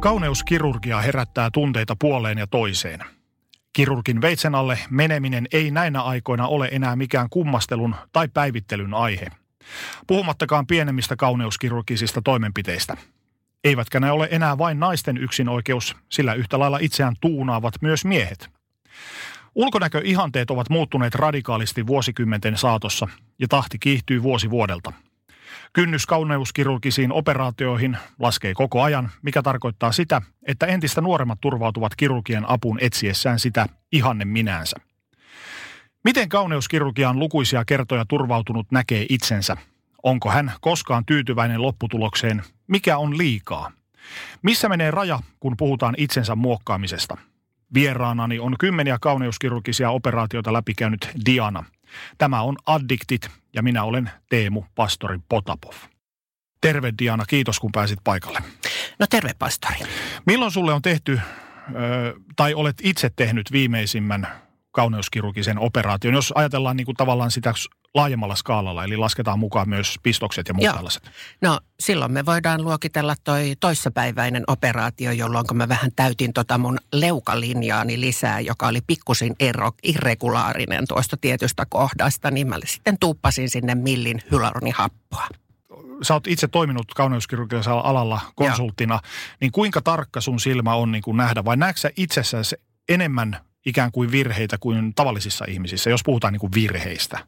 Kauneuskirurgia herättää tunteita puoleen ja toiseen. Kirurgin veitsen alle meneminen ei näinä aikoina ole enää mikään kummastelun tai päivittelyn aihe. Puhumattakaan pienemmistä kauneuskirurgisista toimenpiteistä. Eivätkä ne ole enää vain naisten yksinoikeus, sillä yhtä lailla itseään tuunaavat myös miehet. Ulkonäköihanteet ovat muuttuneet radikaalisti vuosikymmenten saatossa ja tahti kiihtyy vuosi vuodelta. Kynnys kauneuskirurgisiin operaatioihin laskee koko ajan, mikä tarkoittaa sitä, että entistä nuoremmat turvautuvat kirurgien apuun etsiessään sitä ihanne minänsä. Miten kauneuskirurgiaan lukuisia kertoja turvautunut näkee itsensä? Onko hän koskaan tyytyväinen lopputulokseen? Mikä on liikaa? Missä menee raja, kun puhutaan itsensä muokkaamisesta? Vieraanani on kymmeniä kauneuskirurgisia operaatioita läpikäynyt Diana. Tämä on Addictit ja minä olen Teemu Pastori Potapov. Terve Diana, kiitos kun pääsit paikalle. No terve Pastori. Milloin sulle on tehty tai olet itse tehnyt viimeisimmän kauneuskirurgisen operaation, jos ajatellaan niin kuin tavallaan sitä laajemmalla skaalalla, eli lasketaan mukaan myös pistokset ja muut tällaiset? No silloin me voidaan luokitella toi toissapäiväinen operaatio, jolloin kun mä vähän täytin mun leukalinjaani lisää, joka oli pikkusin irregulaarinen tuosta tietystä kohdasta, niin mä sitten tuuppasin sinne millin hyaluronihappoa. Sä oot itse toiminut kauneuskirurgisella alalla konsulttina, niin kuinka tarkka sun silmä on niin kuin nähdä, vai näetkö sä itsessäsi enemmän ikään kuin virheitä kuin tavallisissa ihmisissä, jos puhutaan niin kuin virheistä?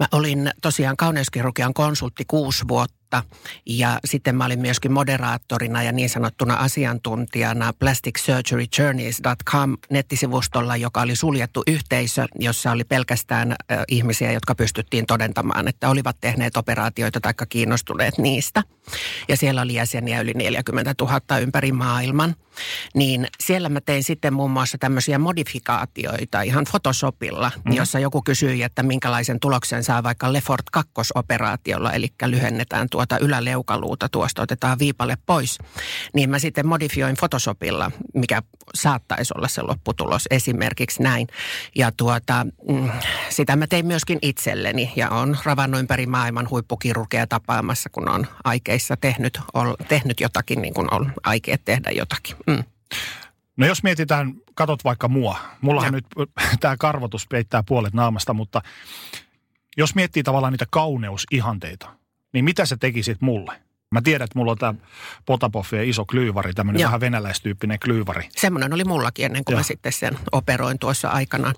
Mä olin tosiaan kauneuskirurgian konsultti 6 vuotta ja sitten mä olin myöskin moderaattorina ja niin sanottuna asiantuntijana PlasticSurgeryJourneys.com -nettisivustolla, joka oli suljettu yhteisö, jossa oli pelkästään ihmisiä, jotka pystyttiin todentamaan, että olivat tehneet operaatioita tai kiinnostuneet niistä. Ja siellä oli jäseniä yli 40 000 ympäri maailman. Niin siellä mä tein sitten muun muassa tämmöisiä modifikaatioita ihan Photoshopilla, jossa joku kysyi, että minkälaisen tuloksen saa vaikka Lefort 2-operaatiolla, eli lyhennetään tuota yläleukaluuta, tuosta otetaan viipale pois, niin mä sitten modifioin Photoshopilla, mikä saattaisi olla se lopputulos esimerkiksi näin. Ja sitä mä tein myöskin itselleni ja on ravannut ympäri maailman huippukirurgeja tapaamassa, kun on aikeissa tehnyt jotakin, niin kuin on aikeet tehdä jotakin. Mm. No jos mietitään, katot vaikka mua. Mullahan nyt tämä karvotus peittää puolet naamasta, mutta jos miettii tavallaan niitä kauneusihanteita, niin mitä sä tekisit mulle? Mä tiedän, että mulla on tämä Potapoffien iso klyyvari, tämmöinen vähän venäläistyyppinen klyyvari. Semmoinen oli mullakin ennen kuin mä sitten sen operoin tuossa aikanaan.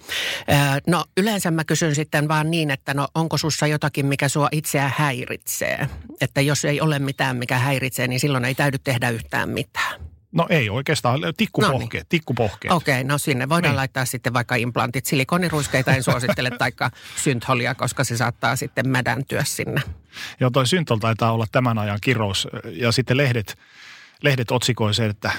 No yleensä mä kysyn sitten vaan niin, että no onko sussa jotakin, mikä sua itseä häiritsee? Että jos ei ole mitään, mikä häiritsee, niin silloin ei täydy tehdä yhtään mitään. No ei oikeastaan, tikkupohkeet. Okei, no sinne voidaan laittaa sitten vaikka implantit, silikoniruiskeita en suosittele, taikka syntholia, koska se saattaa sitten mädäntyä sinne. Joo, toi synthol taitaa olla tämän ajan kirous, ja sitten lehdet otsikoi se, että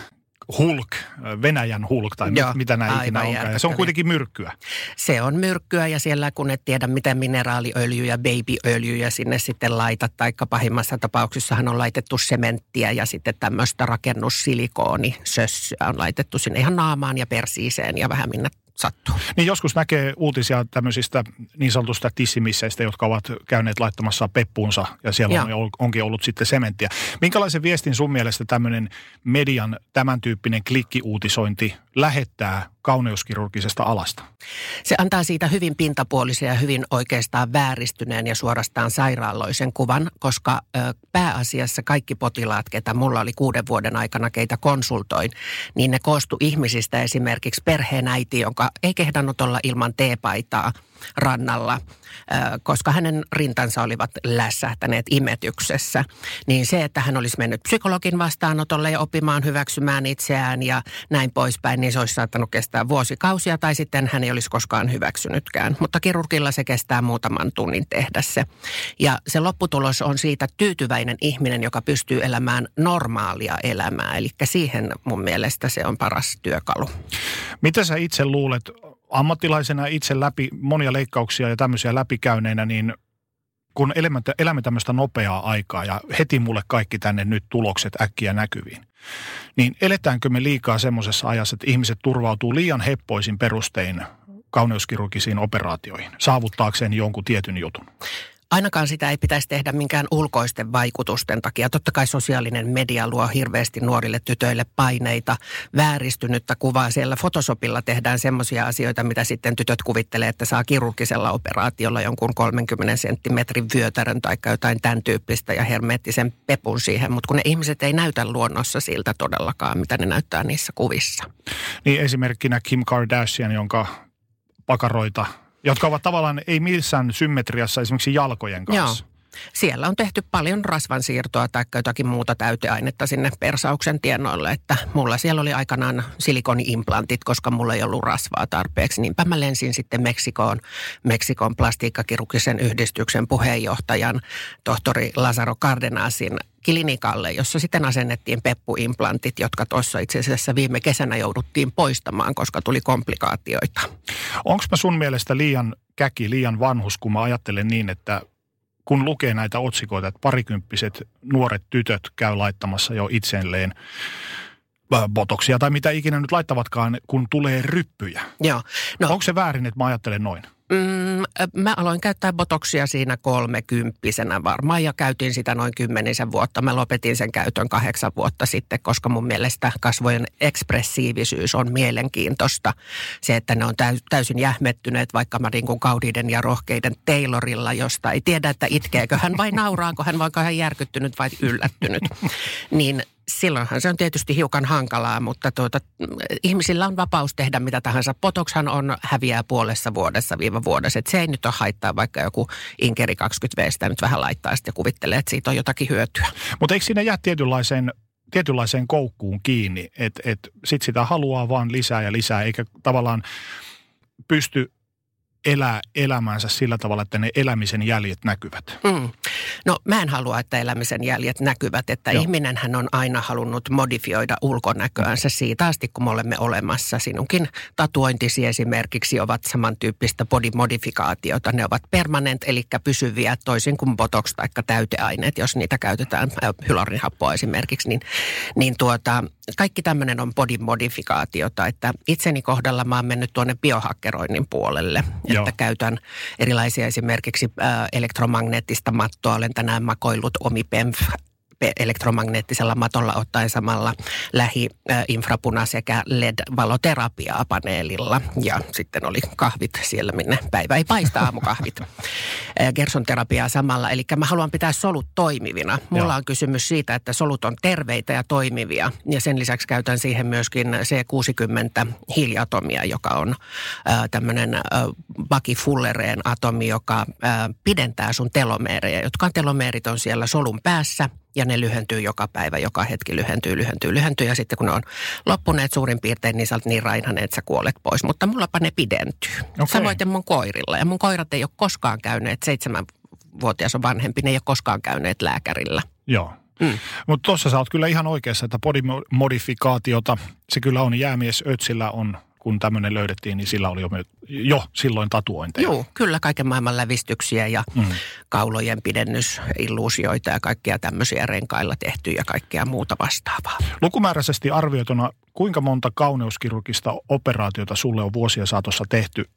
Venäjän hulk tai mitä näin ikinä onkaan. Se on kuitenkin myrkkyä. Se on myrkkyä ja siellä kun et tiedä mitä mineraaliöljyjä, babyöljyjä sinne sitten laitat, taikka pahimmassa tapauksessahan on laitettu sementtiä ja sitten tämmöistä rakennussilikooni-sössyä on laitettu sinne ihan naamaan ja persiiseen ja vähän minne sattuu. Niin joskus näkee uutisia tämmöisistä niin sanotusta tissimisseistä, jotka ovat käyneet laittamassa peppuunsa ja siellä onkin ollut sitten sementtiä. Minkälaisen viestin sun mielestä tämmöinen median tämän tyyppinen klikkiuutisointi lähettää kauneuskirurgisesta alasta? Se antaa siitä hyvin pintapuolisen ja hyvin oikeastaan vääristyneen ja suorastaan sairaaloisen kuvan, koska pääasiassa kaikki potilaat, ketä mulla oli 6 vuoden aikana, keitä konsultoin, niin ne koostui ihmisistä, esimerkiksi perheenäiti, jonka ei kehdannut olla ilman teepaitaa rannalla, koska hänen rintansa olivat lässähtäneet imetyksessä. Niin se, että hän olisi mennyt psykologin vastaanotolle ja oppimaan hyväksymään itseään ja näin poispäin, niin se olisi saattanut kestää kestää vuosikausia tai sitten hän ei olisi koskaan hyväksynytkään. Mutta kirurgilla se kestää muutaman tunnin tehdä se. Ja se lopputulos on siitä tyytyväinen ihminen, joka pystyy elämään normaalia elämää. Eli siihen mun mielestä se on paras työkalu. Mitä sä itse luulet ammattilaisena itse läpi monia leikkauksia ja tämmöisiä läpikäyneinä, niin kun elämme tämmöistä nopeaa aikaa ja heti mulle kaikki tänne nyt tulokset äkkiä näkyviin, niin eletäänkö me liikaa semmoisessa ajassa, että ihmiset turvautuu liian heppoisin perustein kauneuskirurgisiin operaatioihin saavuttaakseen jonkun tietyn jutun? Ainakaan sitä ei pitäisi tehdä minkään ulkoisten vaikutusten takia. Totta kai sosiaalinen media luo hirveästi nuorille tytöille paineita, vääristynyttä kuvaa. Siellä Photoshopilla tehdään semmoisia asioita, mitä sitten tytöt kuvittelee, että saa kirurgisella operaatiolla jonkun 30 senttimetrin vyötärön tai jotain tämän tyyppistä ja hermeettisen pepun siihen. Mutta kun ne ihmiset ei näytä luonnossa siltä todellakaan, mitä ne näyttää niissä kuvissa. Niin esimerkkinä Kim Kardashian, jonka pakaroita... Jotka ovat tavallaan ei missään symmetriassa esimerkiksi jalkojen kanssa. Joo. Siellä on tehty paljon rasvansiirtoa tai jotakin muuta täyteainetta sinne persauksen tienoille. Että mulla siellä oli aikanaan silikoni-implantit, koska mulla ei ollut rasvaa tarpeeksi. Niinpä mä lensin sitten Meksikon plastiikkakirurgisen yhdistyksen puheenjohtajan tohtori Lazaro Cardenasin klinikalle, jossa sitten asennettiin peppuimplantit, jotka tuossa itse asiassa viime kesänä jouduttiin poistamaan, koska tuli komplikaatioita. Onko mä sun mielestä liian vanhus, kun mä ajattelen niin, että kun lukee näitä otsikoita, että parikymppiset nuoret tytöt käy laittamassa jo itselleen botoksia tai mitä ikinä nyt laittavatkaan, kun tulee ryppyjä. Joo. No, onko se väärin, että mä ajattelen noin? Mä aloin käyttää botoksia siinä 30-vuotiaana varmaan ja käytin sitä noin 10 vuotta. Mä lopetin sen käytön 8 vuotta sitten, koska mun mielestä kasvojen ekspressiivisyys on mielenkiintoista. Se, että ne on täysin jähmettyneet, vaikka mä niin kuin kauniiden ja rohkeiden Taylorilla, josta ei tiedä, että itkeekö hän vai nauraako hän, vaikka hän järkyttynyt vai yllättynyt. Niin silloinhan se on tietysti hiukan hankalaa, mutta ihmisillä on vapaus tehdä mitä tahansa. Botoxhan on häviää puolessa vuodessa viiva vuodessa. Et se ei nyt ole haittaa, vaikka joku inkeri 20V sitä nyt vähän laittaa ja kuvittelee, että siitä on jotakin hyötyä. Mutta eikö siinä jää tietynlaiseen koukkuun kiinni, että sit sitä haluaa vaan lisää ja lisää, eikä tavallaan pysty elää elämäänsä sillä tavalla, että ne elämisen jäljet näkyvät? No mä en halua, että elämisen jäljet näkyvät, että ihminenhän on aina halunnut modifioida ulkonäköänsä siitä asti, kun me olemme olemassa. Sinunkin tatuointisi esimerkiksi ovat samantyyppistä bodymodifikaatiota. Ne ovat permanent, eli pysyviä, toisin kuin botox tai täyteaineet, jos niitä käytetään, hyaluronihappoa esimerkiksi, niin kaikki tämmöinen on bodymodifikaatiota, että itseni kohdalla mä oon mennyt tuonne biohakkeroinnin puolelle. Että käytän erilaisia esimerkiksi elektromagneettista mattoa. Olen tänään makoillut omipemf elektromagneettisella matolla ottaen samalla lähi-infrapuna- sekä LED-valoterapiaa paneelilla. Ja sitten oli kahvit siellä, minne päivä ei paista, aamukahvit. Gerson terapiaa samalla. Eli mä haluan pitää solut toimivina. Mulla on kysymys siitä, että solut on terveitä ja toimivia. Ja sen lisäksi käytän siihen myöskin C60-hiiliatomia, joka on tämmöinen Bucky-Fullereen atomi, joka pidentää sun telomeereja, jotka on telomeerit on siellä solun päässä. Ja ne lyhentyy joka päivä, joka hetki lyhentyy. Ja sitten kun ne on loppuneet suurin piirtein, niin sä olet niin rainhaneet, että sä kuolet pois. Mutta mullapa ne pidentyy. Okay. Samoin mun koirilla. Ja mun koirat ei ole koskaan käyneet, 7-vuotias on vanhempi, ne ei ole koskaan käyneet lääkärillä. Joo. Mutta tuossa sä oot kyllä ihan oikeassa, että bodymodifikaatiota, se kyllä on jäämies Ötsillä on... Kun tämmöinen löydettiin, niin sillä oli jo silloin tatuointeja. Joo, kyllä kaiken maailman lävistyksiä ja kaulojen pidennysilluusioita ja kaikkia tämmöisiä renkailla tehtyjä ja kaikkea muuta vastaavaa. Lukumääräisesti arvioituna, kuinka monta kauneuskirurgista operaatiota sulle on vuosien saatossa tehty,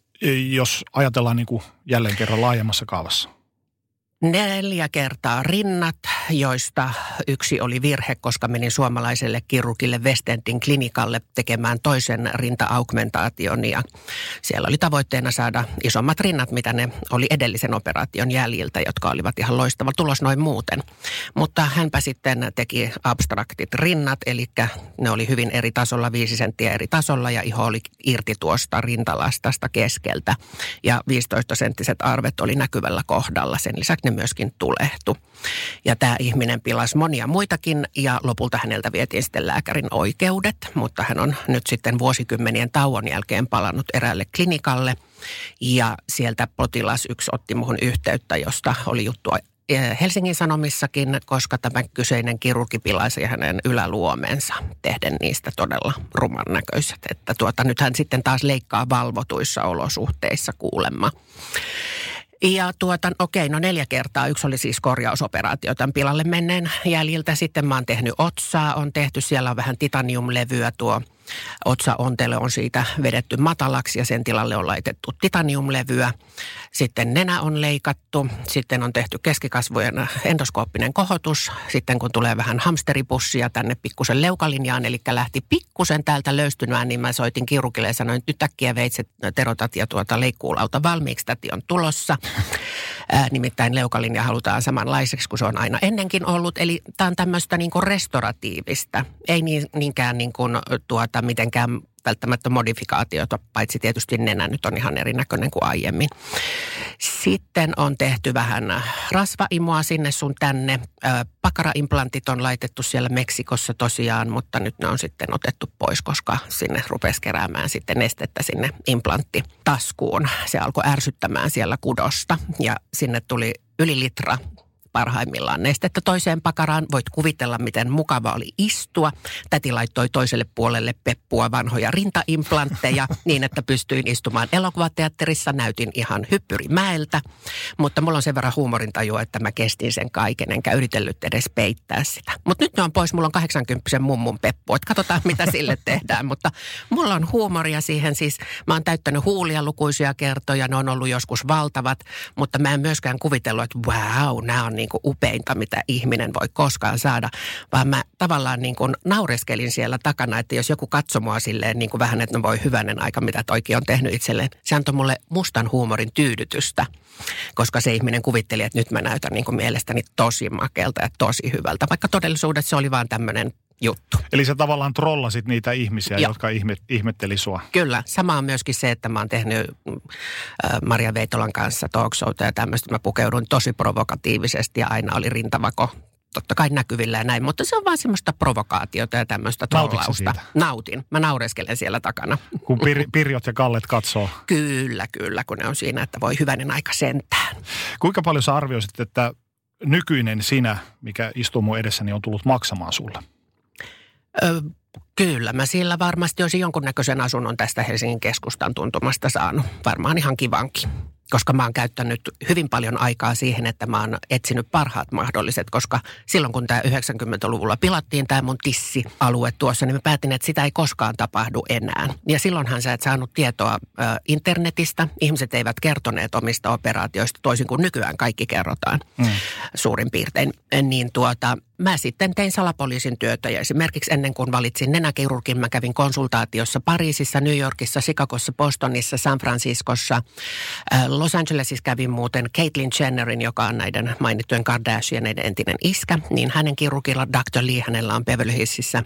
jos ajatellaan niin kuin jälleen kerran laajemmassa kaavassa? 4 kertaa rinnat, joista yksi oli virhe, koska menin suomalaiselle kirurgille West Endin klinikalle tekemään toisen rinta-augmentaation. Ja siellä oli tavoitteena saada isommat rinnat, mitä ne oli edellisen operaation jäljiltä, jotka olivat ihan loistava tulos noin muuten. Mutta hänpä sitten teki abstraktit rinnat, eli ne oli hyvin eri tasolla, 5 senttiä eri tasolla ja iho oli irti tuosta rintalastasta keskeltä. Ja 15 senttiset arvet oli näkyvällä kohdalla. Sen lisäksi ne myöskin tulehtui. Ja tämä ihminen pilasi monia muitakin ja lopulta häneltä vietiin sitten lääkärin oikeudet, mutta hän on nyt sitten vuosikymmenien tauon jälkeen palannut eräälle klinikalle ja sieltä potilas yksi otti muhun yhteyttä, josta oli juttua Helsingin Sanomissakin, koska tämä kyseinen kirurgi pilaisi hänen yläluomeensa tehden niistä todella ruman näköiset. Että nyt hän sitten taas leikkaa valvotuissa olosuhteissa kuulemma. Ja no 4 kertaa. Yksi oli siis korjausoperaatio tämän pilalle menneen jäljiltä. Sitten mä oon tehnyt otsaa, on tehty, siellä on vähän titaniumlevyä tuo. Otsaontele on siitä vedetty matalaksi ja sen tilalle on laitettu titaniumlevyä. Sitten nenä on leikattu, sitten on tehty keskikasvojen endoskooppinen kohotus. Sitten kun tulee vähän hamsteripussia tänne pikkusen leukalinjaan, eli lähti pikkusen täältä löystymään, niin mä soitin kirurgille ja sanoin, että yhtäkkiä veitset terotat ja leikkuulauta valmiiksi, täti on tulossa. Nimittäin leukalinja halutaan samanlaiseksi kuin se on aina ennenkin ollut. Eli tämä on tämmöistä niin kuin restoratiivista, ei niinkään niin kuin mitenkään välttämättä modifikaatiota, paitsi tietysti nenä nyt on ihan erinäköinen kuin aiemmin. Sitten on tehty vähän rasvaimua sinne sun tänne. Pakaraimplantit on laitettu siellä Meksikossa tosiaan, mutta nyt ne on sitten otettu pois, koska sinne rupesi keräämään sitten nestettä sinne implantti-taskuun. Se alkoi ärsyttämään siellä kudosta ja sinne tuli yli litra parhaimmillaan nestettä toiseen pakaraan. Voit kuvitella, miten mukava oli istua. Täti laittoi toiselle puolelle peppua vanhoja rintaimplantteja niin, että pystyin istumaan elokuvateatterissa. Näytin ihan Hyppyrimäeltä, mutta mulla on sen verran huumorintajua, että mä kestin sen kaiken, enkä yritellyt edes peittää sitä. Mutta nyt ne on pois, mulla on 80 mummun peppu. Et katsotaan, mitä sille tehdään, mutta mulla on huumoria siihen. Siis mä oon täyttänyt huulia lukuisia kertoja, ne on ollut joskus valtavat, mutta mä en myöskään kuvitellut, että wow, nämä on niin kuin upeinta, mitä ihminen voi koskaan saada, vaan mä tavallaan niin kuin naureskelin siellä takana, että jos joku katsoi mua silleen niin kuin vähän, että no voi hyvänen aika, mitä toikin on tehnyt itselleen, se antoi mulle mustan huumorin tyydytystä, koska se ihminen kuvitteli, että nyt mä näytän niin kuin mielestäni tosi makealta ja tosi hyvältä, vaikka todellisuudessa se oli vaan tämmöinen juttu. Eli sä tavallaan trollasit niitä ihmisiä, jotka ihmetteli sua. Kyllä. Sama on myöskin se, että mä oon tehnyt Maria Veitolan kanssa talkshowta ja tämmöistä. Mä pukeudun tosi provokatiivisesti ja aina oli rintavako totta kai näkyvillä ja näin, mutta se on vaan semmoista provokaatiota ja tämmöistä trollausta. Nautin. Mä naureskelen siellä takana. Kun Pirjot ja Kallet katsoo. Kyllä, kun ne on siinä, että voi hyvänen aika sentään. Kuinka paljon sä arvioisit, että nykyinen sinä, mikä istuu mun edessäni, on tullut maksamaan sulle? Kyllä, mä sillä varmasti olisin jonkunnäköisen asunnon tästä Helsingin keskustan tuntumasta saanut. Varmaan ihan kivankin, koska mä oon käyttänyt hyvin paljon aikaa siihen, että mä oon etsinyt parhaat mahdolliset, koska silloin kun tämä 90-luvulla pilattiin tämä mun tissialue tuossa, niin mä päätin, että sitä ei koskaan tapahdu enää. Ja silloinhan sä et saanut tietoa internetistä, ihmiset eivät kertoneet omista operaatioista, toisin kuin nykyään kaikki kerrotaan suurin piirtein, niin mä sitten tein salapoliisin työtä ja esimerkiksi ennen kuin valitsin nenäkirurgin, mä kävin konsultaatiossa Pariisissa, New Yorkissa, Chicagossa, Bostonissa, San Franciscossa. Los Angelesissa kävin muuten Caitlyn Jennerin, joka on näiden mainittujen Kardashianeiden entinen iskä, niin hänen kirurgilla Dr. Lee, hänellä on Beverly Hillsissä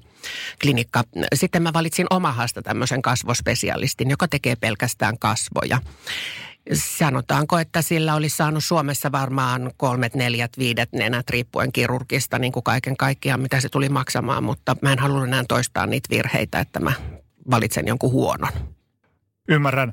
klinikka. Sitten mä valitsin Omahasta tämmöisen kasvospesialistin, joka tekee pelkästään kasvoja. Sanotaanko, että sillä olisi saanut Suomessa varmaan 3, 4, 5 nenät riippuen kirurgista, niin kuin kaiken kaikkiaan, mitä se tuli maksamaan, mutta mä en halunnut enää toistaa niitä virheitä, että mä valitsen jonkun huonon. Ymmärrän.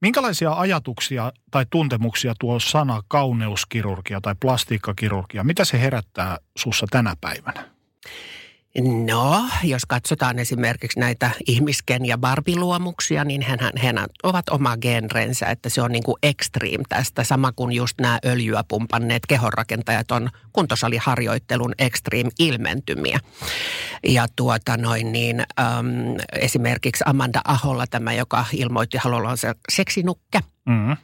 Minkälaisia ajatuksia tai tuntemuksia tuo sana kauneuskirurgia tai plastiikkakirurgia, mitä se herättää sussa tänä päivänä? No, jos katsotaan esimerkiksi näitä ihmisken- ja barbiluomuksia, niin he ovat oma genrensä, että se on niin kuin extreme tästä. Sama kuin just nämä öljyä pumpanneet kehonrakentajat on kuntosaliharjoittelun extreme ilmentymiä. Ja esimerkiksi Amanda Ahola, tämä joka ilmoitti haluavansa seksinukke, Mm-hmm.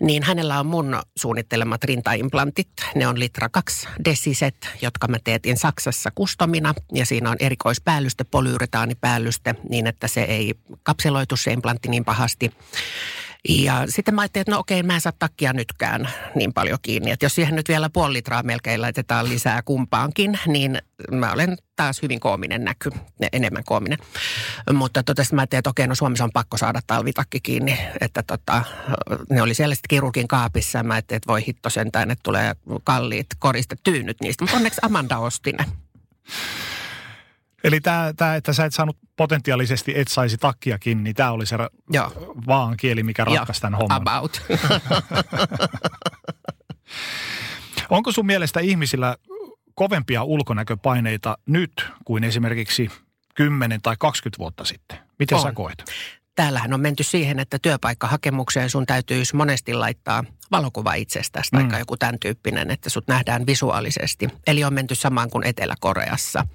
Niin hänellä on mun suunnittelemat rintaimplantit. Ne on litra 2 desiset, jotka mä teetin Saksassa kustomina. Ja siinä on erikoispäällyste, polyyuretaanipäällyste, niin että se ei kapseloitu se implantti niin pahasti. Ja sitten mä ajattelin, että no okei, mä en saa takkia nytkään niin paljon kiinni. Että jos siihen nyt vielä puoli litraa melkein laitetaan lisää kumpaankin, niin mä olen taas hyvin koominen näky, enemmän koominen. Mutta totesin mä, että okei, no Suomessa on pakko saada talvitakki kiinni. Että ne oli siellä sitten kirurgin kaapissa ja mä ajattelin, että voi hitto sentään, että tulee kalliit koristetyynyt niistä. Mutta onneksi Amanda osti ne. Eli tämä, että sä et saanut potentiaalisesti, et saisi takkiakin, niin tämä oli se vaan kieli, mikä ratkaisi tämän homman. About. Onko sun mielestä ihmisillä kovempia ulkonäköpaineita nyt kuin esimerkiksi 10 tai 20 vuotta sitten? Miten sä koet? Täällähän on menty siihen, että työpaikkahakemukseen sun täytyisi monesti laittaa valokuva itsestäsi tai joku tämän tyyppinen, että sut nähdään visuaalisesti. Eli on menty samaan kuin Etelä-Koreassa.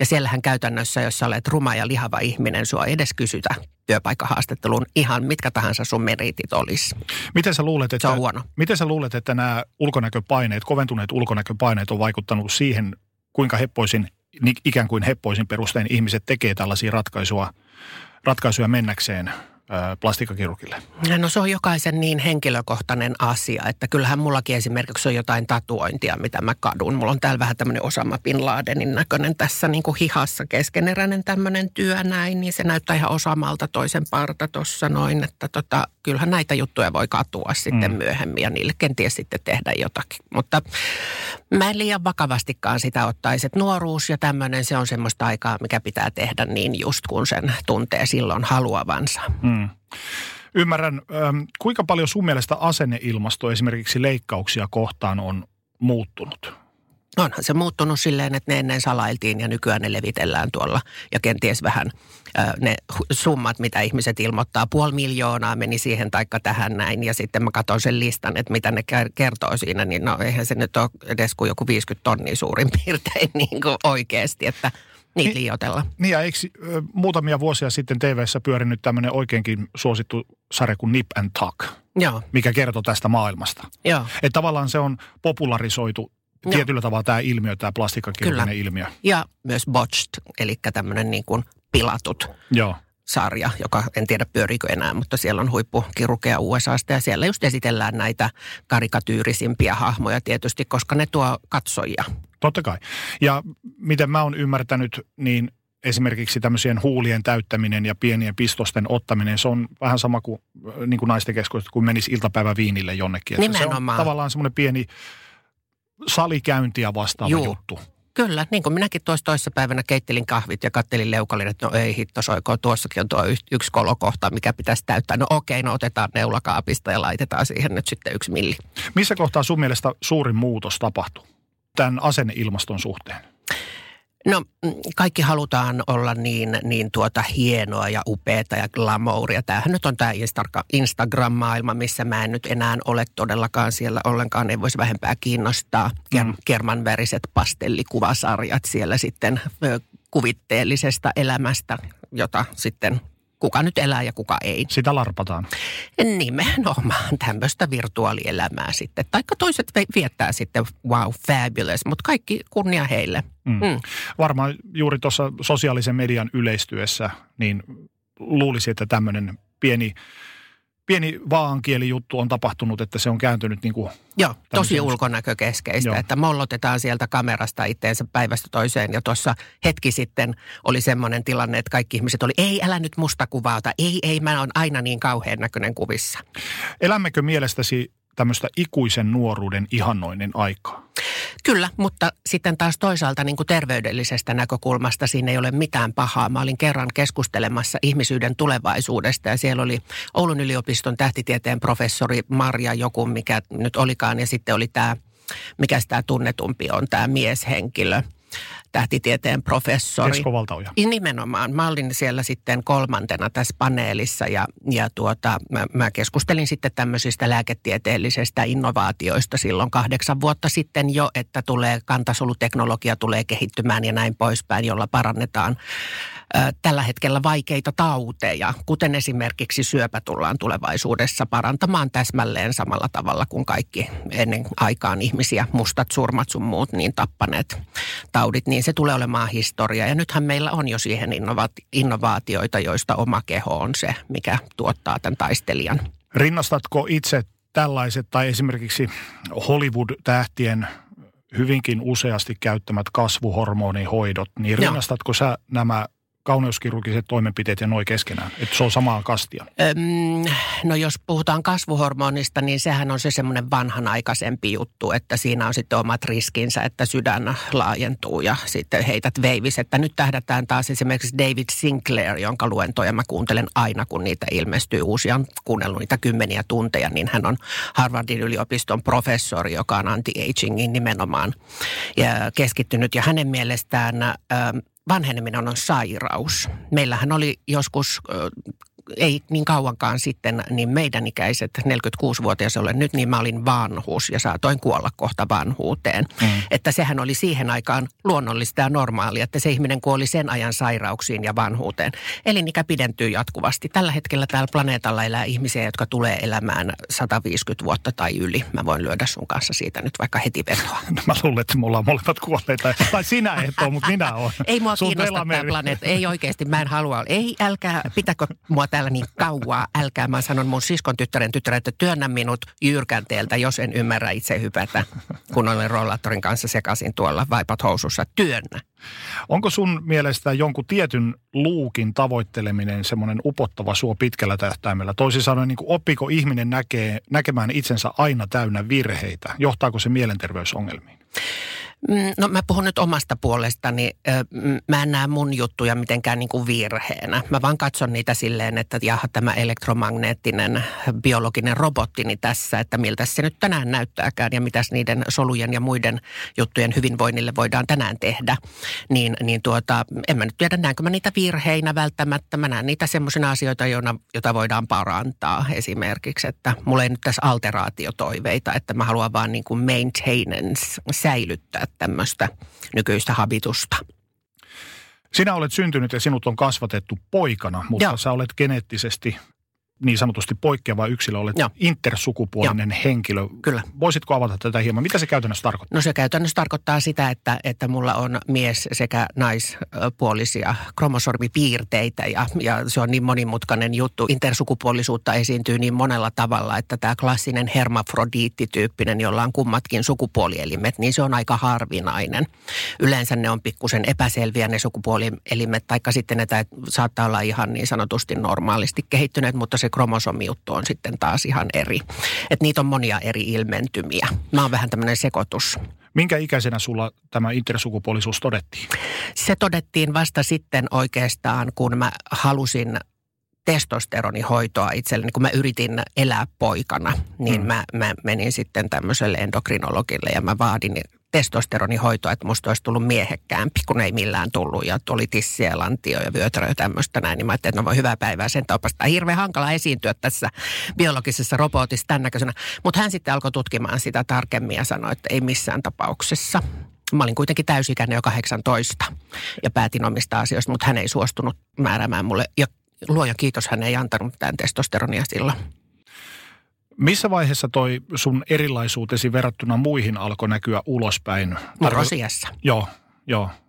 Ja siellähän käytännössä, jos sä olet ruma ja lihava ihminen, sua ei edes kysytä työpaikkahaastatteluun ihan mitkä tahansa sun meritit olisi. Miten sä luulet, että nämä ulkonäköpaineet, koventuneet ulkonäköpaineet on vaikuttanut siihen, kuinka ikään kuin heppoisin perustein ihmiset tekee tällaisia ratkaisuja mennäkseen plastiikkakirurgille? No se on jokaisen niin henkilökohtainen asia, että kyllähän mullakin esimerkiksi on jotain tatuointia, mitä mä kadun. Mulla on täällä vähän tämmöinen Osama Bin Ladenin näköinen tässä niin kuin hihassa keskeneräinen tämmöinen työ näin, niin se näyttää ihan Osamalta toisen parta tuossa noin, että kyllähän näitä juttuja voi katua sitten myöhemmin ja niille kenties sitten tehdä jotakin. Mutta mä en liian vakavastikaan sitä ottaisi, että nuoruus ja tämmöinen, se on semmoista aikaa, mikä pitää tehdä niin just kun sen tuntee silloin haluavansa. Ymmärrän. Kuinka paljon sun mielestä asenneilmasto esimerkiksi leikkauksia kohtaan on muuttunut? Onhan se muuttunut silleen, että ne ennen salailtiin ja nykyään ne levitellään tuolla. Ja kenties vähän ne summat, mitä ihmiset ilmoittaa, 500 000 meni siihen taikka tähän näin. Ja sitten mä katson sen listan, että mitä ne kertoo siinä, niin no eihän se nyt ole edes kuin joku 50 000 suurin piirtein niin kuin oikeasti, että... Niitä liioitellaan. Niin ja eikö muutamia vuosia sitten TV:ssä pyörinyt tämmöinen oikeinkin suosittu sarja kuin Nip and Tuck, mikä kertoo tästä maailmasta. Joo. Että tavallaan se on popularisoitu tietyllä tavalla tämä ilmiö, tämä plastiikkakirurginen ilmiö. Ja myös Botched, eli tämmöinen niin kuin pilatut sarja, joka en tiedä pyöriikö enää, mutta siellä on huippukirurgeja USAsta ja siellä just esitellään näitä karikatyyrisimpiä hahmoja tietysti, koska ne tuo katsojia. Totta kai. Ja miten mä oon ymmärtänyt, niin esimerkiksi tämmöisien huulien täyttäminen ja pienien pistosten ottaminen, se on vähän sama kuin, niin kuin naisten keskuudessa, kun menisi iltapäiväviinille jonnekin. Nimenomaan. Se on tavallaan semmoinen pieni salikäyntiä vastaava juttu. Kyllä, niin kuin minäkin toissapäivänä keittelin kahvit ja kattelin leukalin, että no ei hitto soiko, tuossakin on tuo yksi kolokohta, mikä pitäisi täyttää. No okei, no otetaan neulakaapista ja laitetaan siihen nyt sitten 1 milli. Missä kohtaa sun mielestä suurin muutos tapahtuu tämän asenneilmaston suhteen? No kaikki halutaan olla niin hienoa ja upeata ja glamouria. Tämähän nyt on tämä Instagram-maailma, missä mä en nyt enää ole todellakaan siellä ollenkaan. Ei voisi vähempää kiinnostaa. Kermanväriset pastellikuvasarjat siellä sitten kuvitteellisesta elämästä, jota sitten... Kuka nyt elää ja kuka ei. Sitä larpataan. Nimenomaan tämmöistä virtuaalielämää sitten. Taikka toiset viettää sitten wow, fabulous, mutta kaikki kunnia heille. Varmaan juuri tuossa sosiaalisen median yleistyessä, niin luulisi, että tämmöinen pieni vaankielijuttu on tapahtunut, että se on kääntynyt niin kuin... Joo, tosi ulkonäkökeskeistä, että mollotetaan sieltä kamerasta itteensä päivästä toiseen. Ja tuossa hetki sitten oli semmoinen tilanne, että kaikki ihmiset oli, ei, älä nyt musta kuvauta, ei, mä oon aina niin kauhean näköinen kuvissa. Elämmekö mielestäsi tämmöistä ikuisen nuoruuden ihannoinnin aikaa? Kyllä, mutta sitten taas toisaalta niin kuin terveydellisestä näkökulmasta siinä ei ole mitään pahaa. Mä olin kerran keskustelemassa ihmisyyden tulevaisuudesta ja siellä oli Oulun yliopiston tähtitieteen professori Maria joku, mikä nyt olikaan, ja sitten oli tämä, mikäs tämä tunnetumpi on, tämä mieshenkilö. Tähtitieteen professori. Esko Valtaoja. Nimenomaan. Mä olin siellä sitten 3. tässä paneelissa ja mä keskustelin sitten tämmöisistä lääketieteellisistä innovaatioista silloin 8 vuotta sitten jo, että tulee kantasoluteknologia tulee kehittymään ja näin poispäin, jolla parannetaan tällä hetkellä vaikeita tauteja, kuten esimerkiksi syöpä tullaan tulevaisuudessa parantamaan täsmälleen samalla tavalla kuin kaikki ennen aikaan ihmisiä, mustat surmat sun muut, niin tappaneet taudit, niin se tulee olemaan historia. Ja nythän meillä on jo siihen innovaatioita, joista oma keho on se, mikä tuottaa tämän taistelijan. Rinnastatko itse tällaiset tai esimerkiksi Hollywood-tähtien hyvinkin useasti käyttämät kasvuhormonihoidot, niin rinnastatko sä nämä kauneuskirurgiset toimenpiteet ja noi keskenään, että se on samaa kastia? No jos puhutaan kasvuhormonista, niin sehän on se semmoinen vanhanaikaisempi juttu, että siinä on sitten omat riskinsä, että sydän laajentuu ja sitten heität veivis. Että nyt tähdätään taas esimerkiksi David Sinclair, jonka luentoja mä kuuntelen aina, kun niitä ilmestyy uusia. Olen kuunnellut niitä kymmeniä tunteja, niin hän on Harvardin yliopiston professori, joka on anti-agingin nimenomaan keskittynyt. Ja hänen mielestään vanheneminen on sairaus. Meillähän oli joskus, ei niin kauankaan sitten, niin meidän ikäiset, 46-vuotias olen nyt, niin mä olin vanhus ja saatoin kuolla kohta vanhuuteen. Että sehän oli siihen aikaan luonnollista ja normaalia, että se ihminen kuoli sen ajan sairauksiin ja vanhuuteen. Elinikä pidentyy jatkuvasti. Tällä hetkellä täällä planeetalla elää ihmisiä, jotka tulee elämään 150 vuotta tai yli. Mä voin lyödä sun kanssa siitä nyt vaikka heti vetoa. No mä luulen, että me ollaan molemmat kuolleita. Tai sinä et ole, mutta minä olen. Ei mua kiinnosta tämä planeetta. Ei oikeasti, mä en halua. Ei, älkää, pitäkö mua täällä niin kauaa, älkää. Mä sanon mun siskon tyttären, että työnnä minut jyrkänteeltä, jos en ymmärrä itse hypätä, kun olen rollaattorin kanssa sekaisin tuolla vaipat housussa. Työnnä. Onko sun mielestä jonkun tietyn luukin tavoitteleminen semmoinen upottava suo pitkällä tähtäimellä? Toisin sanoen, niin oppiko ihminen näkemään itsensä aina täynnä virheitä? Johtaako se mielenterveysongelmiin? No mä puhun nyt omasta puolestani. Mä en näe mun juttuja mitenkään niin kuin virheenä. Mä vaan katson niitä silleen, että jaha, tämä elektromagneettinen biologinen robottini tässä, että miltä se nyt tänään näyttääkään ja mitäs niiden solujen ja muiden juttujen hyvinvoinnille voidaan tänään tehdä. En mä nyt tiedä, näenkö mä niitä virheinä välttämättä. Mä näen niitä semmoisina asioita, jota voidaan parantaa esimerkiksi, että mulla ei nyt tässä alteraatiotoiveita, että mä haluan vaan niin kuin maintenance, säilyttää tämmöistä nykyistä habitusta. Sinä olet syntynyt ja sinut on kasvatettu poikana, mutta Joo. sä olet geneettisesti niin sanotusti poikkeava yksilö, olet Joo. intersukupuolinen Joo. henkilö. Kyllä. Voisitko avata tätä hieman? Mitä se käytännössä tarkoittaa? No se käytännössä tarkoittaa sitä, että mulla on mies- sekä naispuolisia kromosormipiirteitä ja se on niin monimutkainen juttu. Intersukupuolisuutta esiintyy niin monella tavalla, että tämä klassinen hermafrodiittityyppinen, jolla on kummatkin sukupuolielimet, niin se on aika harvinainen. Yleensä ne on pikkusen epäselviä ne sukupuolielimet, taikka sitten ne saattaa olla ihan niin sanotusti normaalisti kehittyneet, mutta se kromosomiuttu on sitten taas ihan eri. Että niitä on monia eri ilmentymiä. Mä oon vähän tämmöinen sekoitus. Minkä ikäisenä sulla tämä intersukupuolisuus todettiin? Se todettiin vasta sitten oikeastaan, kun mä halusin testosteronihoitoa itselleni. Kun mä yritin elää poikana, niin mä menin sitten tämmöiselle endokrinologille ja mä vaadin testosteronihoitoa, että musta olisi tullut miehekkäämpi, kun ei millään tullut. Ja oli tissiä, lantio ja vyötärö ja tämmöistä näin. Niin mä ajattelin, että no voi hyvää päivää sen taupasta. Hirveän hankala esiintyä tässä biologisessa robotissa tämän näköisenä. Mutta hän sitten alkoi tutkimaan sitä tarkemmin ja sanoi, että ei missään tapauksessa. Mä olin kuitenkin täysikäinen jo 18 ja päätin omista asioista, mutta hän ei suostunut määräämään mulle. Ja luoja kiitos, hän ei antanut mitään testosteronia silloin. Missä vaiheessa toi sun erilaisuutesi verrattuna muihin alkoi näkyä ulospäin? Murrosiässä. Joo.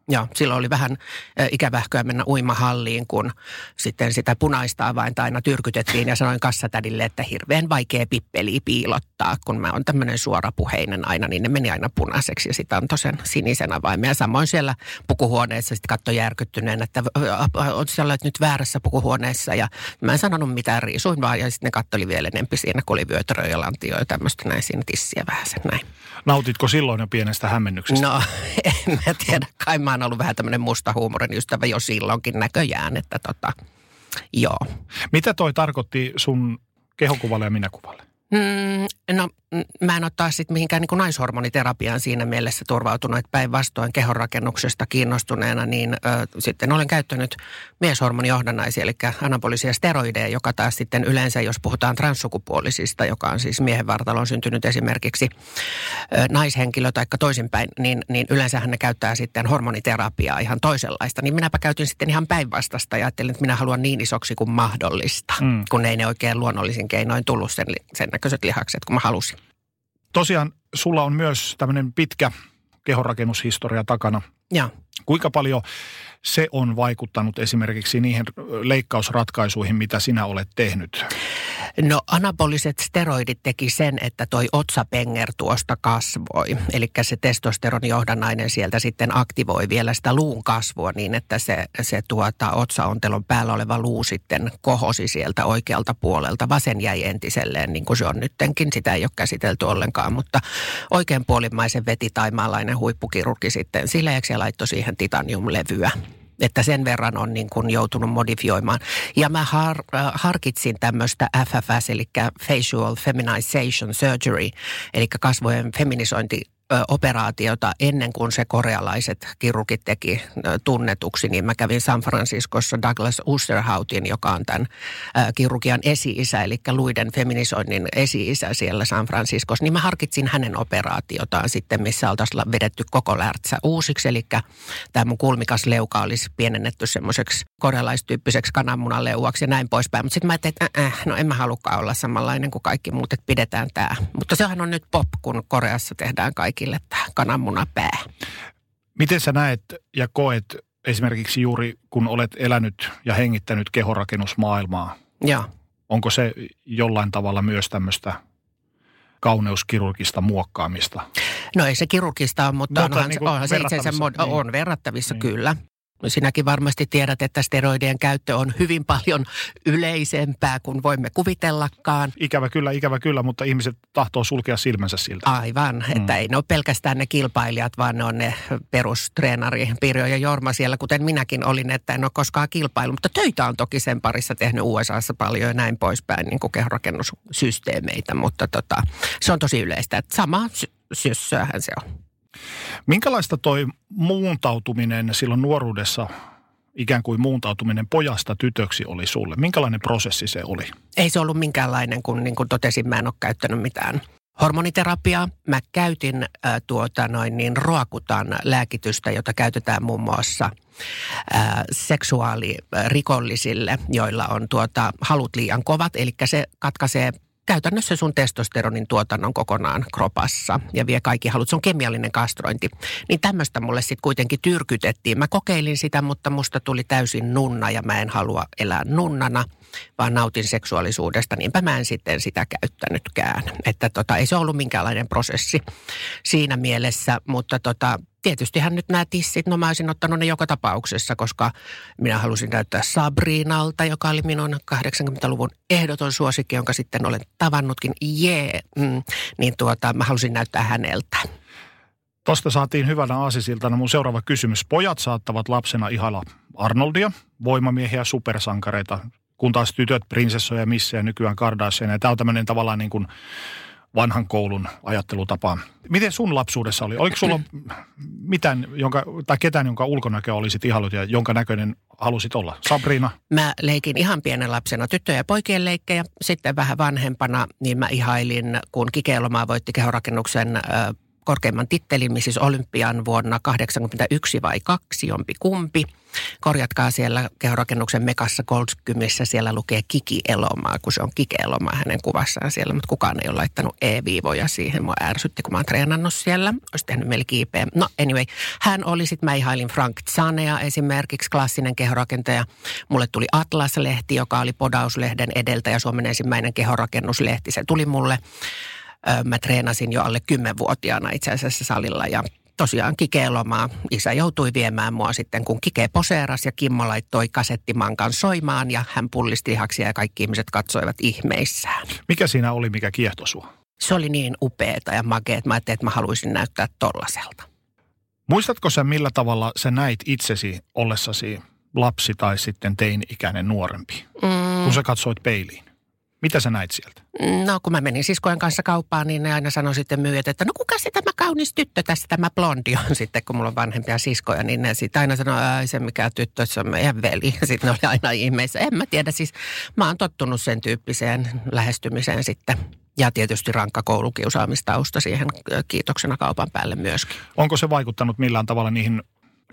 Joo, silloin oli vähän ikävähköä mennä uimahalliin, kun sitten sitä punaista avainta aina tyrkytettiin ja sanoin kassatädille, että hirveän vaikea pippeliä piilottaa, kun mä oon tämmöinen suorapuheinen aina, niin ne meni aina punaiseksi ja sitä antoi sen sinisen avaimen. Ja samoin siellä pukuhuoneessa sitten katsoi järkyttyneen, että oot sä olet nyt väärässä pukuhuoneessa ja mä en sanonut mitään, riisuin vaan ja sitten ne katsoi vielä enempi siinä, kun oli vyötäröä ja lantioja ja tämmöistä näin, siinä tissiä vähän sen näin. Nautitko silloin jo pienestä hämmennyksestä? No, en mä tiedä, kai mä oon ollut vähän tämmöinen musta huumorin ystävä jo silloinkin näköjään, että joo. Mitä toi tarkoitti sun kehokuvalle ja minäkuvalle? No mä en ole taas sitten mihinkään niin kuin naishormoniterapiaan siinä mielessä turvautunut, että päinvastoin kehonrakennuksesta kiinnostuneena, niin sitten olen käyttänyt mieshormonijohdannaisia, eli anabolisia steroideja, joka taas sitten yleensä, jos puhutaan transsukupuolisista, joka on siis miehen vartaloon syntynyt esimerkiksi naishenkilö tai toisinpäin, niin yleensähän ne käyttää sitten hormoniterapiaa ihan toisenlaista. Niin minäpä käytin sitten ihan päinvastasta ja ajattelin, että minä haluan niin isoksi kuin mahdollista, kun ei ne oikein luonnollisin keinoin tullut sen näköiset lihakset, kun mä halusin. Tosiaan sulla on myös tämmöinen pitkä kehonrakennushistoria takana. Ja. Kuinka paljon se on vaikuttanut esimerkiksi niihin leikkausratkaisuihin, mitä sinä olet tehnyt? No anaboliset steroidit teki sen, että toi otsapenger tuosta kasvoi. Eli se testosteronijohdannainen sieltä sitten aktivoi vielä sitä luun kasvua niin, että se otsaontelon päällä oleva luu sitten kohosi sieltä oikealta puolelta. Vasen jäi entiselleen, niin kuin se on nyttenkin. Sitä ei ole käsitelty ollenkaan, mutta oikein puolimmaisen veti taimaalainen huippukirurgi sitten sileeksi ja laittoi siihen titaniumlevyä. Että sen verran on niin kuin joutunut modifioimaan. Ja mä harkitsin tämmöistä FFS, eli Facial Feminization Surgery, eli kasvojen feminisointioperaatiota ennen kuin se korealaiset kirurgit teki tunnetuksi. Niin mä kävin San Franciscossa Douglas Oosterhoutin, joka on tämän kirurgian esi-isä, eli luiden feminisoinnin esi-isä siellä San Franciscossa. Niin mä harkitsin hänen operaatiotaan sitten, missä oltaisiin vedetty koko lärtsä uusiksi, eli tämä mun kulmikas leuka olisi pienennetty semmoiseksi korealaistyyppiseksi kananmunan leuaksi ja näin poispäin. Mutta sitten mä ajattelin, että no en mä halukkaan olla samanlainen kuin kaikki muut, että pidetään tämä. Mutta sehän on nyt pop, kun Koreassa tehdään kaikille tämä kananmunapää. Miten sä näet ja koet esimerkiksi juuri, kun olet elänyt ja hengittänyt kehonrakennusmaailmaa? Joo. Onko se jollain tavalla myös tämmöistä kauneuskirurgista muokkaamista? No ei se kirurgista ole, mutta onhan niin se itsensä on verrattavissa, niin. Kyllä. Sinäkin varmasti tiedät, että steroidien käyttö on hyvin paljon yleisempää kuin voimme kuvitellakaan. Ikävä kyllä, mutta ihmiset tahtoo sulkea silmänsä siltä. Aivan, että ei ne ole pelkästään ne kilpailijat, vaan ne on ne perustreenari Pirjo ja Jorma siellä, kuten minäkin olin, että en ole koskaan kilpailu. Mutta töitä on toki sen parissa tehnyt USAssa paljon ja näin poispäin, niin kuin kehonrakennussysteemeitä, mutta se on tosi yleistä. Että sama syssöhän se on. Minkälaista toi muuntautuminen silloin nuoruudessa, ikään kuin muuntautuminen pojasta tytöksi oli sulle? Minkälainen prosessi se oli? Ei se ollut minkäänlainen, kun niin kuin totesin, mä en ole käyttänyt mitään hormoniterapiaa. Mä käytin roakutan lääkitystä, jota käytetään muun muassa seksuaalirikollisille, joilla on halut liian kovat, eli se katkaisee käytännössä sun testosteronin tuotannon kokonaan kropassa ja vie kaikki halut. Se on kemiallinen kastrointi. Niin tämmöistä mulle sitten kuitenkin tyrkytettiin. Mä kokeilin sitä, mutta musta tuli täysin nunna ja mä en halua elää nunnana, vaan nautin seksuaalisuudesta. Niinpä mä en sitten sitä käyttänytkään. Että ei se ollut minkäänlainen prosessi siinä mielessä, mutta tietystihän nyt nämä tissit, no mä olisin ottanut ne joka tapauksessa, koska minä halusin näyttää Sabrinalta, joka oli minun 80-luvun ehdoton suosikki, jonka sitten olen tavannutkin. Mä halusin näyttää häneltä. Tuosta saatiin hyvänä aasisiltana mun seuraava kysymys. Pojat saattavat lapsena ihailla Arnoldia, voimamiehiä, supersankareita, kun taas tytöt, prinsessoja, missejä, nykyään Kardashiania. Tämä on tämmöinen tavallaan niin kuin vanhan koulun ajattelutapaan. Miten sun lapsuudessa oli? Oliko sulla mitään, ketään, jonka ulkonäköä olisit ihailut ja jonka näköinen halusit olla? Sabrina? Mä leikin ihan pienen lapsena tyttöjen ja poikien leikkejä. Sitten vähän vanhempana, niin mä ihailin, kun Kike Elomaa voitti kehorakennuksen korkeimman tittelin, siis olympian vuonna 1981 vai 2, jompikumpi. Korjatkaa siellä kehorakennuksen mekassa Goldskymissä, siellä lukee Kike Elomaa, kun se on Kike Elomaa hänen kuvassaan siellä, mutta kukaan ei ole laittanut e-viivoja siihen. Mua ärsytti, kun mä oon treenannut siellä. Olisi tehnyt meille kiipeä. No anyway, hän oli sitten, mä ihailin Frank Zanea esimerkiksi, klassinen kehorakentaja. Mulle tuli Atlas-lehti, joka oli Podauslehden edeltäjä, Suomen ensimmäinen kehorakennuslehti. Se tuli mulle. Mä treenasin jo alle 10-vuotiaana itse asiassa salilla ja tosiaan Kike Elomaa. Isä joutui viemään mua sitten, kun Kike poseerasi ja Kimmo laittoi kasettimankan soimaan ja hän pullisti lihaksia ja kaikki ihmiset katsoivat ihmeissään. Mikä siinä oli, mikä kiehtoi sua? Se oli niin upeeta ja makea, että mä ajattelin, että mä haluaisin näyttää tollaselta. Muistatko sä, millä tavalla sä näit itsesi ollessasi lapsi tai sitten teini-ikäinen nuorempi, kun sä katsoit peiliin? Mitä sä näit sieltä? No kun mä menin siskojen kanssa kauppaan, niin ne aina sanoi sitten myyjät, että no kuka se tämä kaunis tyttö tässä, tämä blondi on sitten, kun mulla on vanhempia siskoja, niin ne sitten aina sanoi, ei se mikä tyttö, se on meidän veli. Sitten ne oli aina ihmeessä. En mä tiedä, siis mä oon tottunut sen tyyppiseen lähestymiseen sitten. Ja tietysti rankka koulukiusaamistausta siihen kiitoksena kaupan päälle myöskin. Onko se vaikuttanut millään tavalla niihin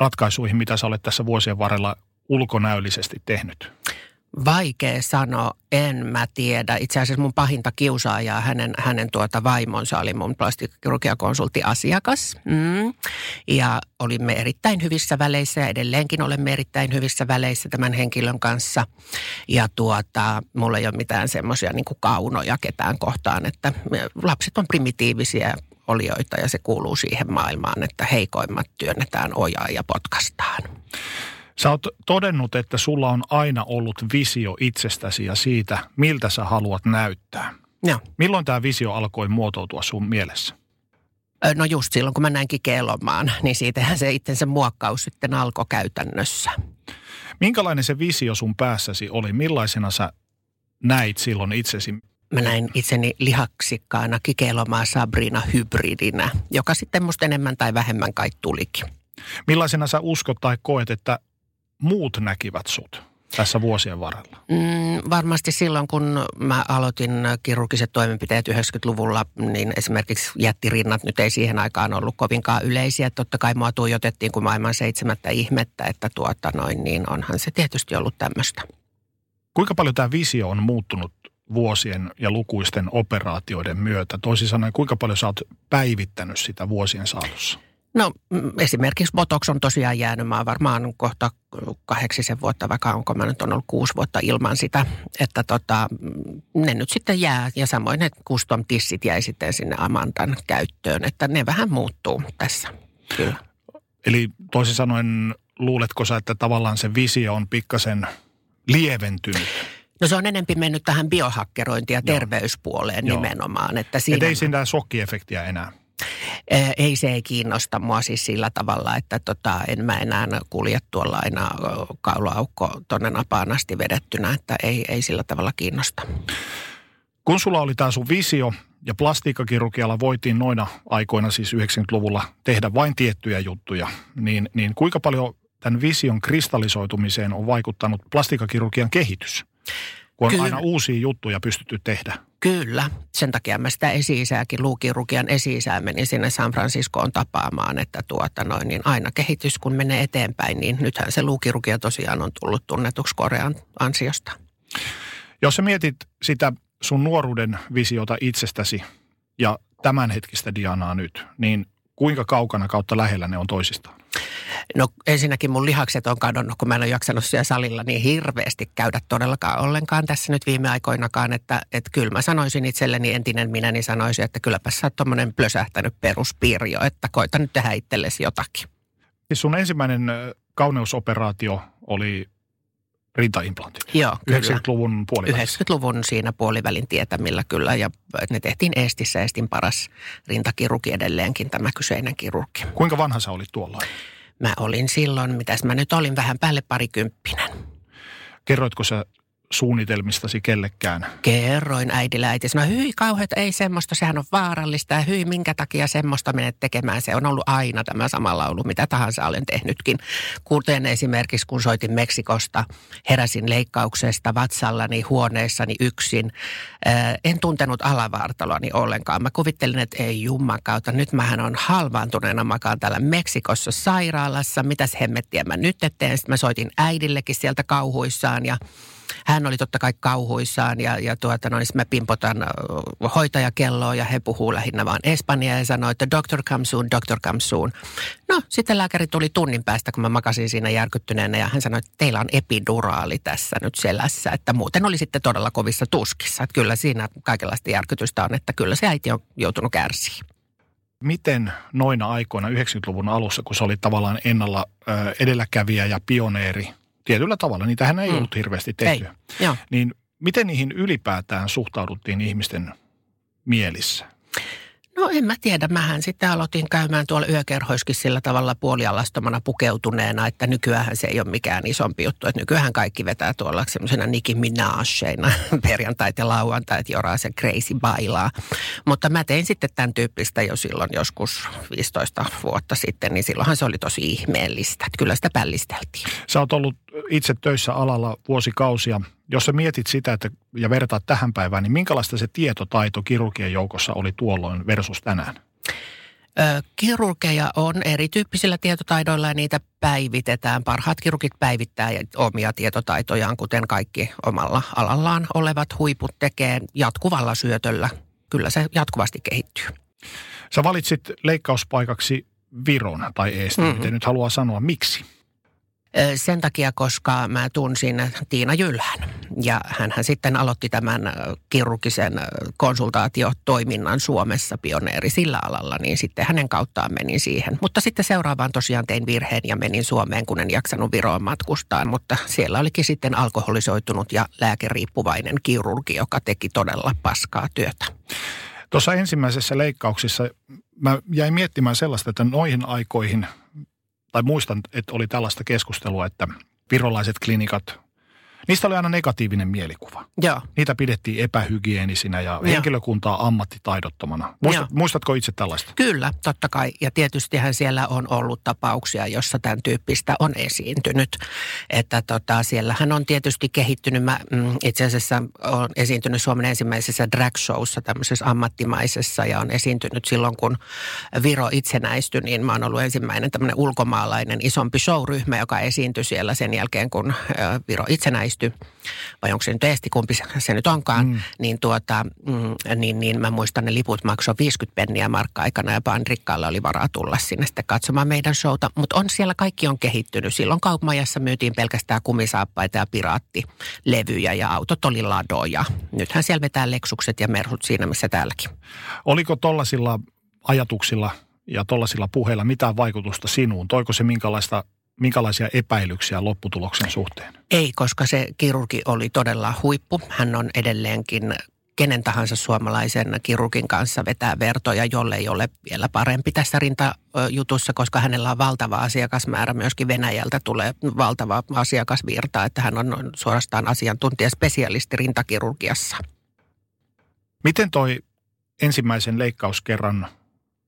ratkaisuihin, mitä sä olet tässä vuosien varrella ulkonäöllisesti tehnyt? Vaikea sanoa, en mä tiedä. Itse asiassa mun pahinta kiusaajaa, hänen vaimonsa oli mun plastikkakirurgiakonsulttiasiakas. Ja olimme erittäin hyvissä väleissä ja edelleenkin olemme erittäin hyvissä väleissä tämän henkilön kanssa. Ja mulla ei ole mitään semmoisia niin kuin kaunoja ketään kohtaan, että lapset on primitiivisiä olioita ja se kuuluu siihen maailmaan, että heikoimmat työnnetään ojaan ja potkastaan. Sä oot todennut, että sulla on aina ollut visio itsestäsi ja siitä, miltä sä haluat näyttää. No. Milloin tämä visio alkoi muotoutua sun mielessä? No just silloin, kun mä näin Kike Elomaan, niin siitähän se itsensä muokkaus sitten alkoi käytännössä. Minkälainen se visio sun päässäsi oli? Millaisena sä näit silloin itsesi? Mä näin itseni lihaksikkaana Kike Elomaa Sabrina hybridinä, joka sitten musta enemmän tai vähemmän kai tulikin. Millaisena sä uskot tai koet, että muut näkivät sut tässä vuosien varrella? Varmasti silloin, kun mä aloitin kirurgiset toimenpiteet 90-luvulla, niin esimerkiksi jättirinnat nyt ei siihen aikaan ollut kovinkaan yleisiä. Totta kai mua tuijotettiin kuin maailman 7. ihmettä, että niin onhan se tietysti ollut tämmöistä. Kuinka paljon tämä visio on muuttunut vuosien ja lukuisten operaatioiden myötä? Toisin sanoen, kuinka paljon sä oot päivittänyt sitä vuosien saatossa? No esimerkiksi botox on tosiaan jäänyt. Mä oon varmaan kohta 8 vuotta, vaikka onko mä nyt on ollut 6 vuotta ilman sitä, että ne nyt sitten jää. Ja samoin ne custom tissit jäi sitten sinne Amandan käyttöön, että ne vähän muuttuu tässä. Kyllä. Eli toisin sanoen, luuletko sä, että tavallaan se visio on pikkasen lieventynyt? No se on enemmän mennyt tähän biohakkerointiin ja terveyspuoleen nimenomaan. Että siinä... ei siinä shokkiefektiä enää? Ei, se ei kiinnosta mua siis sillä tavalla, että en mä enää kulje tuolla aina kaulaaukko tuonne napaan asti vedettynä, että ei sillä tavalla kiinnosta. Kun sulla oli tää sun visio ja plastiikkakirurgialla voitiin noina aikoina siis 90-luvulla tehdä vain tiettyjä juttuja, niin kuinka paljon tämän vision kristallisoitumiseen on vaikuttanut plastiikkakirurgian kehitys? Kun on aina uusia juttuja pystytty tehdä. Kyllä. Sen takia mä sitä esi-isääkin, luukirurgian esi-isää meni sinne San Franciscoon tapaamaan, että niin aina kehitys kun menee eteenpäin, niin nythän se luukirurgia tosiaan on tullut tunnetuksi Korean ansiosta. Jos sä mietit sitä sun nuoruuden visiota itsestäsi ja tämänhetkistä Dianaa nyt, niin kuinka kaukana kautta lähellä ne on toisistaan? No ensinnäkin mun lihakset on kadonnut, kun mä en ole jaksanut siellä salilla niin hirveästi käydä todellakaan ollenkaan tässä nyt viime aikoinakaan, että kyllä mä sanoisin itselleni entinen minä, niin sanoisin, että kylläpä sä oot tommonen plösähtänyt peruspiirjo, että koita nyt tehdä itsellesi jotakin. Siis sun ensimmäinen kauneusoperaatio oli rintaimplantti. Joo, 90-luvun puolivälissä. 90-luvun siinä puolivälin tietämillä kyllä, ja ne tehtiin Eestissä, Eestin paras rintakirurgi edelleenkin, tämä kyseinen kirurgi. Kuinka vanha sä olit tuolloin? Mä olin silloin, mitäs mä nyt olin, vähän päälle 20. Kerroitko sä suunnitelmistasi kellekään? Kerroin äidille. Mä hyi kauheat, ei semmoista, sehän on vaarallista ja hyi minkä takia semmoista menet tekemään. Se on ollut aina tämä sama laulu, mitä tahansa olen tehnytkin. Kuten esimerkiksi kun soitin Meksikosta, heräsin leikkauksesta vatsallani huoneessani yksin. En tuntenut alavartaloani ollenkaan. Mä kuvittelin, että ei jummakautta, nyt mähän on halvaantuneena makaan täällä Meksikossa sairaalassa. Mitäs hemmettiä mä nyt eteen? Sitten mä soitin äidillekin sieltä kauhuissaan ja hän oli totta kai kauhuissaan ja niin mä pimpotan hoitajakelloa ja he puhuu lähinnä vaan espanjaa ja sanoi, että doctor come soon, doctor come soon. No sitten lääkäri tuli tunnin päästä, kun mä makasin siinä järkyttyneenä ja hän sanoi, että teillä on epiduraali tässä nyt selässä, että muuten oli sitten todella kovissa tuskissa. Että kyllä siinä kaikenlaista järkytystä on, että kyllä se äiti on joutunut kärsiin. Miten noina aikoina 90-luvun alussa, kun se oli tavallaan ennalla edelläkävijä ja pioneeri, tietyllä tavalla, niitähän ei ollut hirveästi tehty. Niin miten niihin ylipäätään suhtauduttiin ihmisten mielissä? No en mä tiedä. Mähän sitten aloitin käymään tuolla yökerhoissakin sillä tavalla puolialastomana pukeutuneena, että nykyäänhän se ei ole mikään isompi juttu. Että nykyäänhän kaikki vetää tuolla semmoisena Nicki Minajina perjantait ja lauantait joraa se crazy bailaa. Mutta mä tein sitten tämän tyyppistä jo silloin joskus 15 vuotta sitten, niin silloinhan se oli tosi ihmeellistä. Että kyllä sitä pällisteltiin. Sä oot ollut itse töissä alalla vuosikausia. Jos sä mietit sitä että, ja vertaat tähän päivään, niin minkälaista se tietotaito kirurgien joukossa oli tuolloin versus tänään? Kirurgeja on erityyppisillä tietotaidoilla ja niitä päivitetään. Parhaat kirurgit päivittää omia tietotaitojaan, kuten kaikki omalla alallaan olevat huiput tekee jatkuvalla syötöllä. Kyllä se jatkuvasti kehittyy. Sä valitsit leikkauspaikaksi Viron tai Eestin, miten nyt haluaa sanoa. Miksi? Sen takia, koska mä tunsin Tiina Jylhän ja hänhän sitten aloitti tämän kirurgisen konsultaatiotoiminnan Suomessa, pioneeri sillä alalla, niin sitten hänen kauttaan menin siihen. Mutta sitten seuraavaan tosiaan tein virheen ja menin Suomeen, kun en jaksanut Viroon matkustaa, mutta siellä olikin sitten alkoholisoitunut ja lääkeriippuvainen kirurgi, joka teki todella paskaa työtä. Tuossa ensimmäisessä leikkauksessa mä jäin miettimään sellaista, että noihin aikoihin – tai muistan, että oli tällaista keskustelua, että virolaiset klinikat, niistä oli aina negatiivinen mielikuva. Joo. Niitä pidettiin epähygienisinä ja henkilökuntaa ammattitaidottomana. Muistatko itse tällaista? Kyllä, totta kai. Ja tietystihän siellä on ollut tapauksia, jossa tämän tyyppistä on esiintynyt. Että siellähän on tietysti kehittynyt. Mä itse asiassa olen esiintynyt Suomen ensimmäisessä drag showssa, tämmöisessä ammattimaisessa. Ja on esiintynyt silloin, kun Viro itsenäistyi, niin mä oon ollut ensimmäinen tämmöinen ulkomaalainen isompi showryhmä, joka esiintyi siellä sen jälkeen, kun Viro itsenäistyi. Vai onko se nyt Eesti, kumpi se nyt onkaan, niin, niin mä muistan ne liput maksoi 50 penniä markka-aikana ja vaan rikkaalla oli varaa tulla sinne sitten katsomaan meidän showta. Mutta on siellä, kaikki on kehittynyt. Silloin kaupmajassa myytiin pelkästään kumisaappaita ja piraattilevyjä ja autot oli ladoja. Nythän siellä vetää leksukset ja merhut siinä, missä täälläkin. Oliko tollasilla ajatuksilla ja tollasilla puheilla mitään vaikutusta sinuun? Toiko se minkälaisia epäilyksiä lopputuloksen suhteen? Ei, koska se kirurgi oli todella huippu. Hän on edelleenkin kenen tahansa suomalaisen kirurgin kanssa vetää vertoja, jolle ei ole vielä parempi tässä rintajutussa, koska hänellä on valtava asiakasmäärä. Myöskin Venäjältä tulee valtava asiakasvirta, että hän on suorastaan asiantuntijaspesialisti rintakirurgiassa. Miten toi ensimmäisen leikkauskerran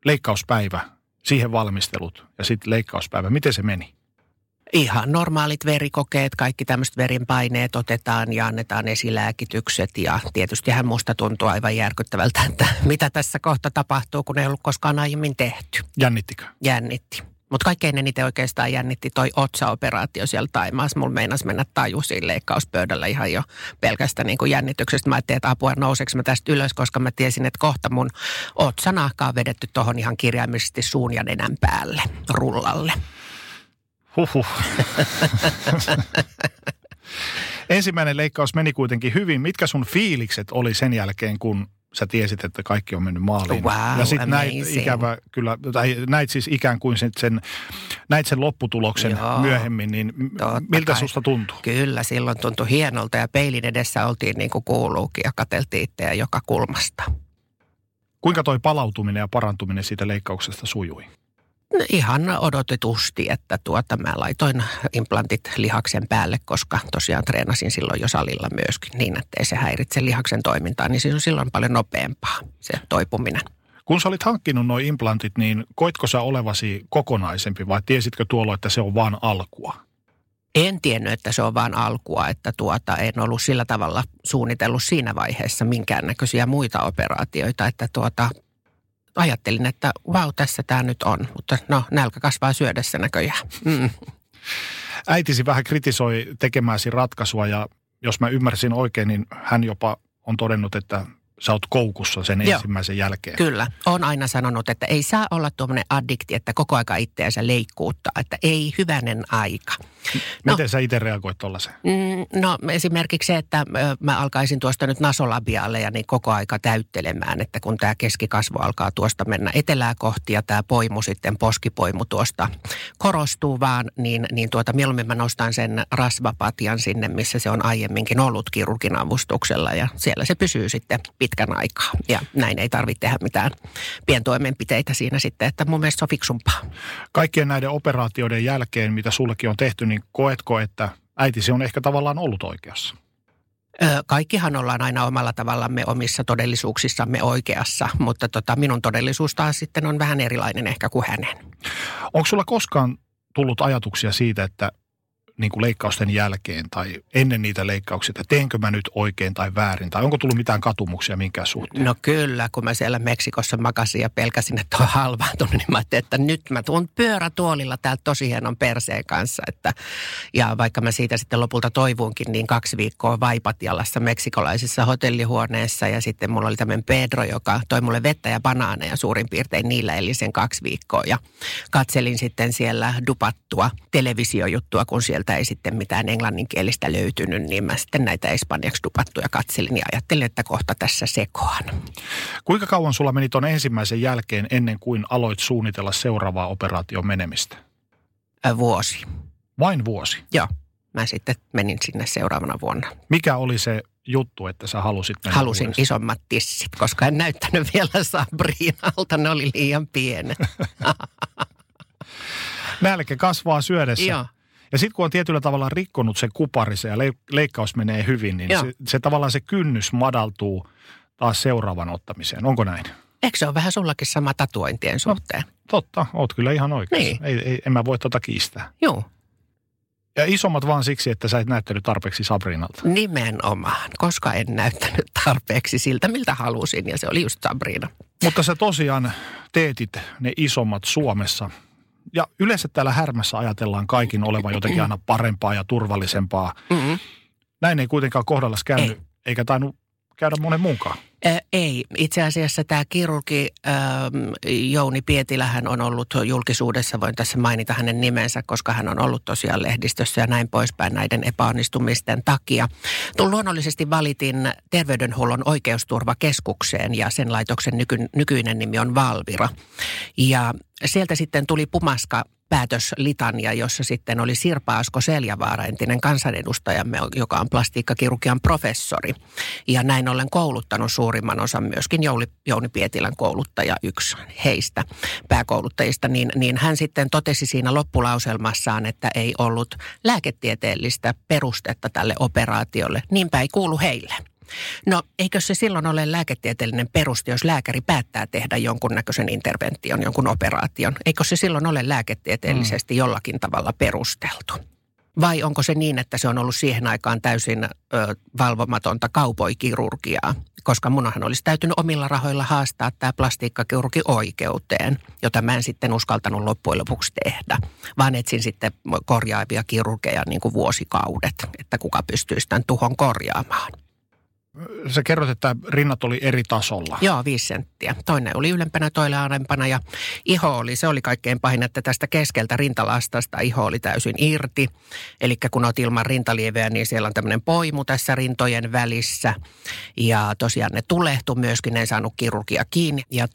leikkauspäivä, siihen valmistelut ja sitten leikkauspäivä, miten se meni? Ihan normaalit verikokeet, kaikki tämmöiset verenpaineet otetaan ja annetaan esilääkitykset ja tietystihän musta tuntuu aivan järkyttävältä, että mitä tässä kohta tapahtuu, kun ei ollut koskaan aiemmin tehty. Jännittikö? Jännitti. Mutta kaikkein eniten oikeastaan jännitti toi otsaoperaatio siellä Taimaassa. Mulla meinasi mennä tajusiin leikkauspöydällä ihan jo pelkästä niin kuin jännityksestä. Mä ajattelin, että apua, nouseeko mä tästä ylös, koska mä tiesin, että kohta mun otsanahka on vedetty tuohon ihan kirjaimellisesti suun ja nenän päälle, rullalle. Huhhuh. Ensimmäinen leikkaus meni kuitenkin hyvin. Mitkä sun fiilikset oli sen jälkeen, kun sä tiesit, että kaikki on mennyt maaliin? Wow, ja sitten näit sen lopputuloksen. Joo, myöhemmin, niin miltä susta tuntui? Kyllä, silloin tuntui hienolta ja peilin edessä oltiin niin kuin kuuluukin ja katseltiin itseä joka kulmasta. Kuinka toi palautuminen ja parantuminen siitä leikkauksesta sujui? Ihan odotetusti, että mä laitoin implantit lihaksen päälle, koska tosiaan treenasin silloin jo salilla myöskin niin, että ei se häiritse lihaksen toimintaa, niin siinä on silloin paljon nopeampaa se toipuminen. Kun sä olit hankkinut nuo implantit, niin koitko sä olevasi kokonaisempi vai tiesitkö tuolloin, että se on vaan alkua? En tiennyt, että se on vaan alkua, että en ollut sillä tavalla suunnitellut siinä vaiheessa minkäännäköisiä muita operaatioita, että ajattelin, että vau, tässä tämä nyt on, mutta nälkä kasvaa syödessä näköjään. Äitisi vähän kritisoi tekemääsi ratkaisua ja jos mä ymmärsin oikein, niin hän jopa on todennut, että sä oot koukussa sen ensimmäisen jälkeen. Kyllä, on aina sanonut, että ei saa olla tuommoinen addikti, että koko aika itseänsä leikkuuttaa, että ei hyvänen aika. Miten sä itse reagoit tuollaiseen? No esimerkiksi se, että mä alkaisin tuosta nyt nasolabiaaleja niin koko aika täyttelemään, että kun tämä keskikasvo alkaa tuosta mennä etelää kohti ja tämä poimu sitten, poskipoimu tuosta korostuu vaan, niin mieluummin mä nostan sen rasvapatjan sinne, missä se on aiemminkin ollut kirurgin avustuksella ja siellä se pysyy sitten pitkään. pitkän aikaa. Ja näin ei tarvitse tehdä mitään pientoimenpiteitä siinä sitten, että mun mielestä se on fiksumpaa. Kaikkien näiden operaatioiden jälkeen, mitä sullekin on tehty, niin koetko, että äitisi on ehkä tavallaan ollut oikeassa? Kaikkihan ollaan aina omalla tavallamme omissa todellisuuksissamme oikeassa, mutta minun todellisuus taas sitten on vähän erilainen ehkä kuin hänen. Onko sulla koskaan tullut ajatuksia siitä, että niin kuin leikkausten jälkeen tai ennen niitä leikkauksia, että teenkö mä nyt oikein tai väärin? Tai onko tullut mitään katumuksia minkään suhteen? No kyllä, kun mä siellä Meksikossa makasin ja pelkäsin, että on halvaantunut, niin mä ajattelin, että nyt mä tuun pyörätuolilla täältä tosi hienon perseen kanssa. Ja vaikka mä siitä sitten lopulta toivuinkin, niin 2 viikkoa Vaipatialassa meksikolaisessa hotellihuoneessa. Ja sitten mulla oli tämmöinen Pedro, joka toi mulle vettä ja banaaneja suurin piirtein niillä, eli sen 2 viikkoa. Ja katselin sitten siellä dupattua televisiojuttua, kun sieltä ei sitten mitään englanninkielistä löytynyt, niin mä sitten näitä espanjaksi dupattuja katselin ja ajattelin, että kohta tässä sekoan. Kuinka kauan sulla meni tuon ensimmäisen jälkeen ennen kuin aloit suunnitella seuraavaa operaation menemistä? Vuosi. Vain vuosi? Joo. Mä sitten menin sinne seuraavana vuonna. Mikä oli se juttu, että sä halusit mennä? Halusin uudestaan isommat tissit, koska en näyttänyt vielä Sabrinalta. Ne oli liian pienet. Nälkä kasvaa syödessä. Joo. Ja sitten kun on tietyllä tavalla rikkonut sen kuparisen ja leikkaus menee hyvin, niin se tavallaan se kynnys madaltuu taas seuraavan ottamiseen. Onko näin? Eikö se ole vähän sullakin sama tatuointien suhteen? No, totta, oot kyllä ihan oikeassa. Niin. En mä voi kiistää. Joo. Ja isommat vaan siksi, että sä et näyttänyt tarpeeksi Sabrinalta. Nimenomaan, koska en näyttänyt tarpeeksi siltä, miltä halusin, ja se oli just Sabrina. Mutta sä tosiaan teetit ne isommat Suomessa. Ja yleensä täällä Härmässä ajatellaan kaikin olevan jotenkin aina parempaa ja turvallisempaa. Mm-hmm. Näin ei kuitenkaan kohdallas käynyt, eikä tainnut käydä monen muunkaan. Ei. Itse asiassa tämä kirurgi Jouni Pietilähän on ollut julkisuudessa, voin tässä mainita hänen nimensä, koska hän on ollut tosiaan lehdistössä ja näin poispäin näiden epäonnistumisten takia. Luonnollisesti valitin Terveydenhuollon oikeusturvakeskukseen ja sen laitoksen nykyinen nimi on Valvira. Ja sieltä sitten tuli pumaska päätöslitania, jossa sitten oli Sirpa Asko Seljavaara, entinen kansanedustajamme, joka on plastiikkakirurgian professori. Ja näin ollen kouluttanut suurimman osan myöskin Jouni Pietilän kouluttaja, yksi heistä pääkouluttajista. Niin hän sitten totesi siinä loppulauselmassaan, että ei ollut lääketieteellistä perustetta tälle operaatiolle. Niinpä ei kuulu heille. No, eikö se silloin ole lääketieteellinen peruste, jos lääkäri päättää tehdä jonkunnäköisen intervention, jonkun operaation? Eikö se silloin ole lääketieteellisesti jollakin tavalla perusteltu? Vai onko se niin, että se on ollut siihen aikaan täysin valvomatonta kaupoikirurgiaa? Koska munhan olisi täytynyt omilla rahoilla haastaa tämä plastiikkakirurgi oikeuteen, jota mä en sitten uskaltanut loppujen lopuksi tehdä. Vaan etsin sitten korjaavia kirurgeja niin kuin vuosikaudet, että kuka pystyisi tämän tuhon korjaamaan. Sä kerrot, että rinnat oli eri tasolla. Joo, 5 senttiä. Toinen oli ylempänä, toinen alempana ja iho oli, se oli kaikkein pahin, että tästä keskeltä rintalastasta iho oli täysin irti. Eli kun olet ilman rintalieveä, niin siellä on tämmöinen poimu tässä rintojen välissä. Ja tosiaan ne tulehtui myöskin, ne ei saanut kirurgia kiinni ja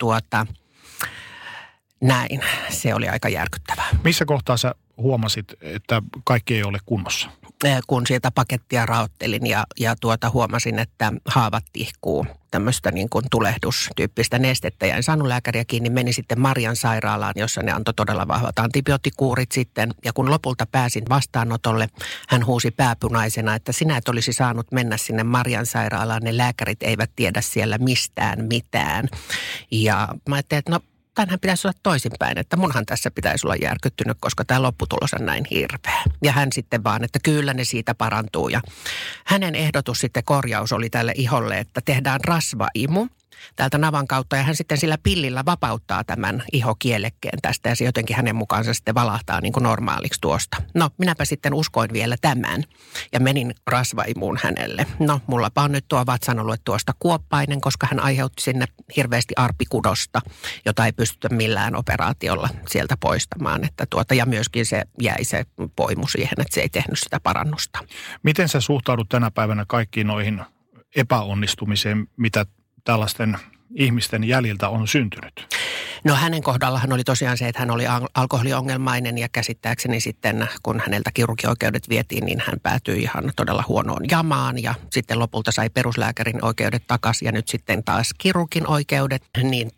näin. Se oli aika järkyttävää. Missä kohtaa sä huomasit, että kaikki ei ole kunnossa? Kun sieltä pakettia raottelin ja huomasin, että haavat tihkuu, tämmöistä niin kuin tulehdustyyppistä nestettä. Ja en saanut lääkäriä kiinni, meni sitten Marian sairaalaan, jossa ne antoi todella vahvat antibioottikuurit sitten. Ja kun lopulta pääsin vastaanotolle, hän huusi pääpunaisena, että sinä et olisi saanut mennä sinne Marian sairaalaan. Ne lääkärit eivät tiedä siellä mistään mitään. Ja mä ajattelin, että tämänhän pitäisi olla toisinpäin, että munhan tässä pitäisi olla järkyttynyt, koska tämä lopputulos on näin hirveä. Ja hän sitten vaan, että kyllä ne siitä parantuu. Ja hänen ehdotus sitten korjaus oli tälle iholle, että tehdään rasvaimu täältä navan kautta. Ja hän sitten sillä pillillä vapauttaa tämän ihokielekkeen tästä ja se jotenkin hänen mukaansa sitten valahtaa niin kuin normaaliksi tuosta. No, minäpä sitten uskoin vielä tämän ja menin rasvaimuun hänelle. No, mullapa on nyt tuo vatsanolue tuosta kuoppainen, koska hän aiheutti sinne hirveästi arpikudosta, jota ei pystytä millään operaatiolla sieltä poistamaan. Ja myöskin se jäi se poimu siihen, että se ei tehnyt sitä parannusta. Miten sä suhtaudut tänä päivänä kaikkiin noihin epäonnistumiseen, mitä tällaisten ihmisten jäljiltä on syntynyt? No hänen kohdallahan oli tosiaan se, että hän oli alkoholiongelmainen ja käsittääkseni sitten, kun häneltä kirurgioikeudet vietiin, niin hän päätyi ihan todella huonoon jamaan ja sitten lopulta sai peruslääkärin oikeudet takaisin ja nyt sitten taas kirurgin oikeudet, niin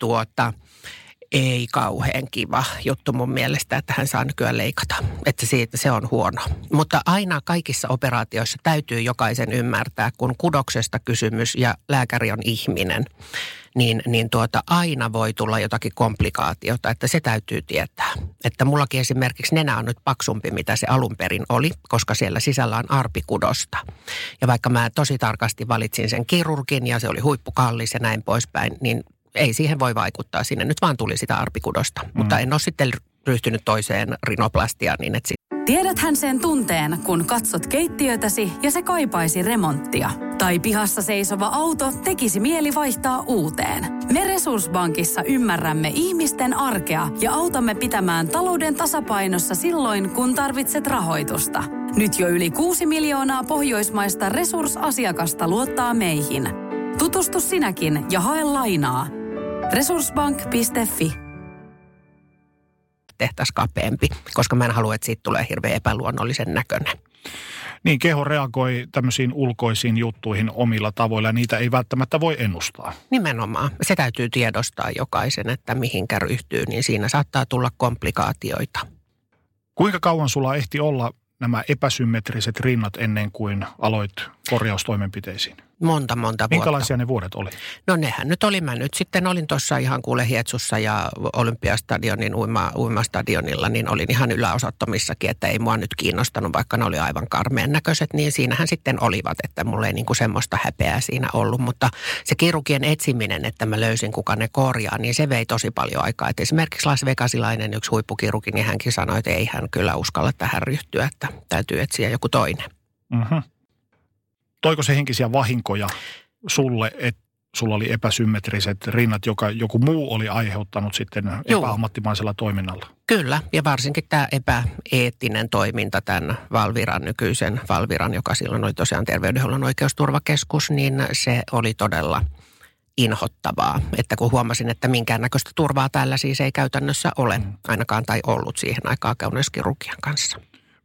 ei kauhean kiva juttu mun mielestä, että hän saa nykyään leikata. Että siitä se on huono. Mutta aina kaikissa operaatioissa täytyy jokaisen ymmärtää, kun kudoksesta kysymys ja lääkäri on ihminen, niin aina voi tulla jotakin komplikaatiota, että se täytyy tietää. Että mullakin esimerkiksi nenä on nyt paksumpi, mitä se alun perin oli, koska siellä sisällä on arpikudosta. Ja vaikka mä tosi tarkasti valitsin sen kirurgin ja se oli huippukallis ja näin poispäin, niin ei siihen voi vaikuttaa sinne. Nyt vaan tuli sitä arpikudosta, mutta en ole sitten ryhtynyt toiseen rinoplastiaan. Niin tiedäthän sen tunteen, kun katsot keittiötäsi ja se kaipaisi remonttia. Tai pihassa seisova auto tekisi mieli vaihtaa uuteen. Me Resursbankissa ymmärrämme ihmisten arkea ja autamme pitämään talouden tasapainossa silloin, kun tarvitset rahoitusta. Nyt jo yli 6 miljoonaa pohjoismaista resursasiakasta luottaa meihin. Tutustu sinäkin ja hae lainaa. Resursbank.fi tehtäisiin kapeampi, koska mä en halua, että siitä tulee hirveän epäluonnollisen näköinen. Niin, keho reagoi tämmöisiin ulkoisiin juttuihin omilla tavoilla, niitä ei välttämättä voi ennustaa. Nimenomaan. Se täytyy tiedostaa jokaisen, että mihinkä ryhtyy, niin siinä saattaa tulla komplikaatioita. Kuinka kauan sulla ehti olla nämä epäsymmetriset rinnat ennen kuin aloit korjaustoimenpiteisiin? Monta vuotta. Minkälaisia ne vuodet oli? No nehän nyt oli. Mä nyt sitten olin tuossa ihan Hietsussa ja Olympiastadionin uimastadionilla, niin olin ihan yläosattomissakin, että ei mua nyt kiinnostanut, vaikka ne oli aivan karmeen näköiset, niin siinähän sitten olivat, että mulla ei niinku semmoista häpeää siinä ollut, mutta se kirurgien etsiminen, että mä löysin kuka ne korjaa, niin se vei tosi paljon aikaa. Et esimerkiksi Las Vegasilainen yksi huippukirurgi, niin hänkin sanoi, että ei hän kyllä uskalla tähän ryhtyä, että täytyy etsiä joku toinen. Mhm. Toiko se henkisiä vahinkoja sulle, että sulla oli epäsymmetriset rinnat, joka joku muu oli aiheuttanut sitten epäammattimaisella toiminnalla? Kyllä, ja varsinkin tämä epäeettinen toiminta tämän Valviran, nykyisen Valviran, joka silloin oli tosiaan Terveydenhuollon oikeusturvakeskus, niin se oli todella inhottavaa. Että kun huomasin, että minkäännäköistä turvaa täällä siis ei käytännössä ole, ainakaan tai ollut siihen aikaan kauneuskirurgian kanssa.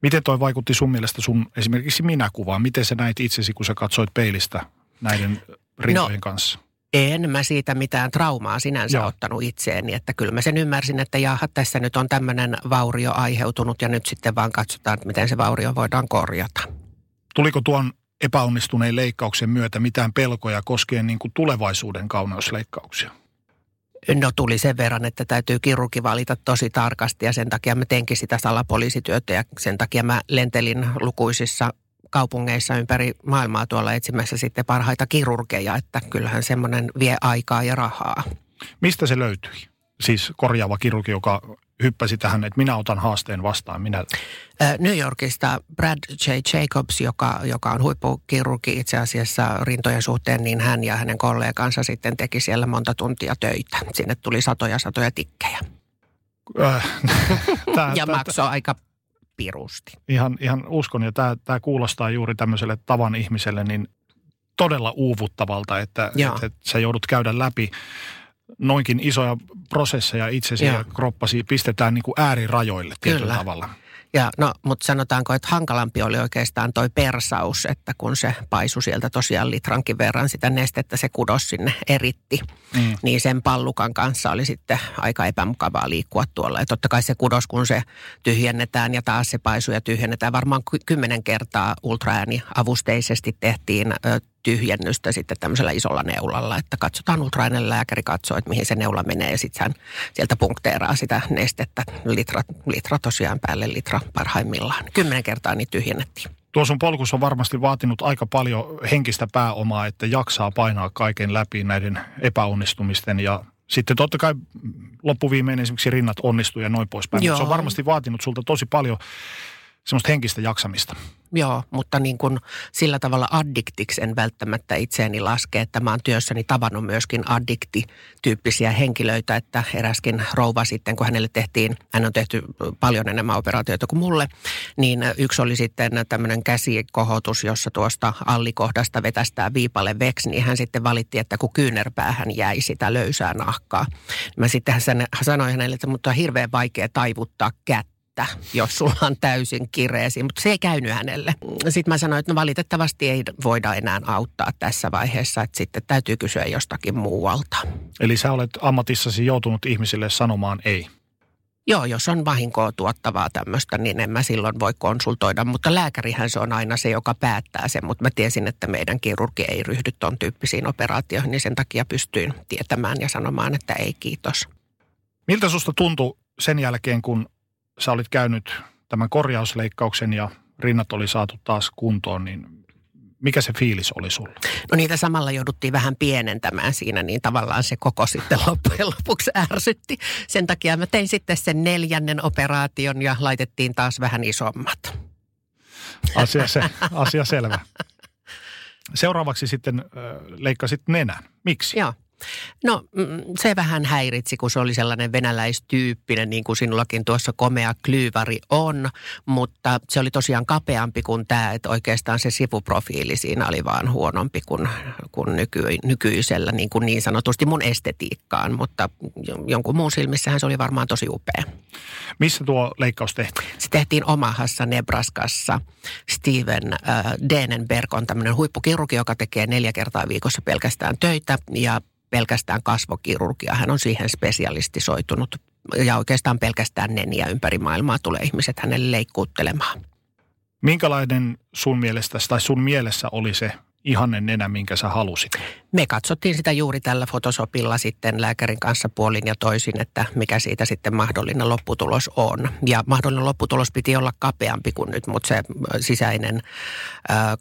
Miten toi vaikutti sun mielestä sun esimerkiksi minäkuvaan? Miten sä näit itsesi, kun sä katsoit peilistä näiden rintojen kanssa? En mä siitä mitään traumaa sinänsä ottanut itseeni, että kyllä mä sen ymmärsin, että jaha, tässä nyt on tämmöinen vaurio aiheutunut ja nyt sitten vaan katsotaan, että miten se vaurio voidaan korjata. Tuliko tuon epäonnistuneen leikkauksen myötä mitään pelkoja koskien niin kuin tulevaisuuden kauneusleikkauksia? No tuli sen verran, että täytyy kirurgi valita tosi tarkasti ja sen takia mä teinkin sitä salapoliisityötä ja sen takia mä lentelin lukuisissa kaupungeissa ympäri maailmaa tuolla etsimässä sitten parhaita kirurgeja, että kyllähän semmoinen vie aikaa ja rahaa. Mistä se löytyi? Siis korjaava kirurgi, joka hyppäsi tähän, että minä otan haasteen vastaan. New Yorkista Brad J. Jacobs, joka on huippukirurgi itse asiassa rintojen suhteen, niin hän ja hänen kollegansa sitten teki siellä monta tuntia töitä. Sinne tuli satoja tikkejä. Ja maksoi aika pirusti. Ihan uskon, ja tämä kuulostaa juuri tämmöiselle tavan ihmiselle niin todella uuvuttavalta, että sä joudut käydä läpi noinkin isoja prosesseja itsesi ja kroppasi pistetään niin kuin äärirajoille tietyllä tavalla. Ja no, mutta sanotaanko, että hankalampi oli oikeastaan toi persaus, että kun se paisui sieltä tosiaan litrankin verran sitä nestettä, se kudos sinne eritti. Niin sen pallukan kanssa oli sitten aika epämukavaa liikkua tuolla. Ja totta kai se kudos, kun se tyhjennetään ja taas se paisuu ja tyhjennetään. Varmaan 10 kertaa ultraääniavusteisesti tehtiin tyhjennystä sitten tämmöisellä isolla neulalla, että katsotaan ultrainen lääkäri katsoo, että mihin se neula menee ja sitten hän sieltä punkteeraa sitä nestettä litra tosiaan päälle litra parhaimmillaan. 10 kertaa niin tyhjennettiin. Tuo sun polkus on varmasti vaatinut aika paljon henkistä pääomaa, että jaksaa painaa kaiken läpi näiden epäonnistumisten ja sitten totta kai loppuviimein esimerkiksi rinnat onnistuu ja noin poispäin. Se on varmasti vaatinut sulta tosi paljon semmoista henkistä jaksamista. Joo, mutta niin kuin sillä tavalla addiktiksi en välttämättä itseäni laske, että mä oon työssäni tavannut myöskin addiktityyppisiä henkilöitä, että eräskin rouva sitten, kun hänelle tehtiin, hän on tehty paljon enemmän operaatioita kuin mulle, niin yksi oli sitten tämmöinen käsikohotus, jossa tuosta allikohdasta vetästään viipale veksi, niin hän sitten valitti, että kun kyynärpäähän jäi sitä löysää nahkaa. Mä sitten sanoin hänelle, että mutta on hirveän vaikea taivuttaa kättä, jos sulla on täysin kireesi, mutta se ei käynyt hänelle. Sitten mä sanoin, että no valitettavasti ei voida enää auttaa tässä vaiheessa, että sitten täytyy kysyä jostakin muualta. Eli sä olet ammatissasi joutunut ihmisille sanomaan ei? Joo, jos on vahinkoa tuottavaa tämmöistä, niin en mä silloin voi konsultoida, mutta lääkärihän se on aina se, joka päättää sen, mutta mä tiesin, että meidän kirurgi ei ryhdy ton tyyppisiin operaatioihin, niin sen takia pystyin tietämään ja sanomaan, että ei kiitos. Miltä susta tuntui sen jälkeen, kun sä olit käynyt tämän korjausleikkauksen ja rinnat oli saatu taas kuntoon, niin mikä se fiilis oli sulla? No niitä samalla jouduttiin vähän pienentämään siinä, niin tavallaan se koko sitten loppujen lopuksi ärsytti. Sen takia mä tein sitten sen 4. operaation ja laitettiin taas vähän isommat. Asia selvä. Seuraavaksi sitten leikkasit nenän. Miksi? Joo. No se vähän häiritsi, kun se oli sellainen venäläistyyppinen, niin kuin sinullakin tuossa komea klyyvari on, mutta se oli tosiaan kapeampi kuin tämä, että oikeastaan se sivuprofiili siinä oli vaan huonompi kuin nykyisellä, niin sanotusti mun estetiikkaan, mutta jonkun muun silmissähän se oli varmaan tosi upea. Missä tuo leikkaus tehtiin? Se tehtiin Omahassa, Nebraskassa. Steven Denenberg on tämmöinen huippukirurgi, joka tekee 4 kertaa viikossa pelkästään töitä ja pelkästään kasvokirurgia. Hän on siihen spesialistisoitunut ja oikeastaan pelkästään neniä ympäri maailmaa tulee ihmiset hänelle leikkuuttelemaan. Minkälainen sun mielestäsi tai sun mielessä oli se ihanne nenä, minkä sä halusit? Me katsottiin sitä juuri tällä Photoshopilla sitten lääkärin kanssa puolin ja toisin, että mikä siitä sitten mahdollinen lopputulos on. Ja mahdollinen lopputulos piti olla kapeampi kuin nyt, mutta se sisäinen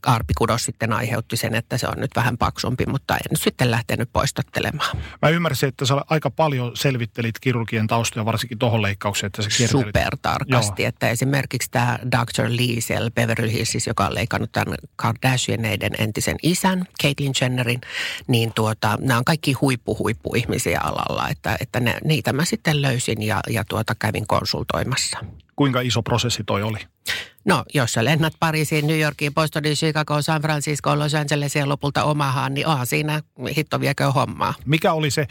arpikudos sitten aiheutti sen, että se on nyt vähän paksumpi, mutta en nyt sitten lähtenyt poistattelemaan. Mä ymmärsin, että sä aika paljon selvittelit kirurgien taustoja, varsinkin tohon leikkaukseen, että sä kiertelit. Supertarkasti, että esimerkiksi tämä Dr. Lee siellä Beverly Hillsissä, joka on leikannut tämän Kardashianeiden entisen isän, Caitlyn Jennerin, niin nämä on kaikki huippu-ihmisiä alalla, että niitä mä sitten löysin ja kävin konsultoimassa. Kuinka iso prosessi toi oli? No, jos sä lennät Pariisiin, New Yorkiin, Bostonin, Chicagoon, San Franciscoon, Los Angeles ja lopulta Omahaan, niin onhan siinä hitto viekö hommaa. Mikä oli se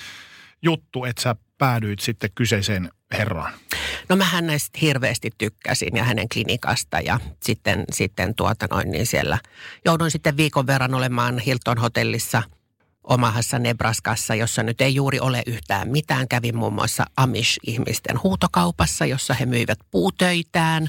juttu, että sä päädyit sitten kyseiseen herraan? No mä hänestä hirveästi tykkäsin ja hänen klinikasta ja sitten siellä jouduin sitten viikon verran olemaan Hilton-hotellissa Omahassa, Nebraskassa, jossa nyt ei juuri ole yhtään mitään. Kävin muun muassa Amish-ihmisten huutokaupassa, jossa he myivät puutöitään.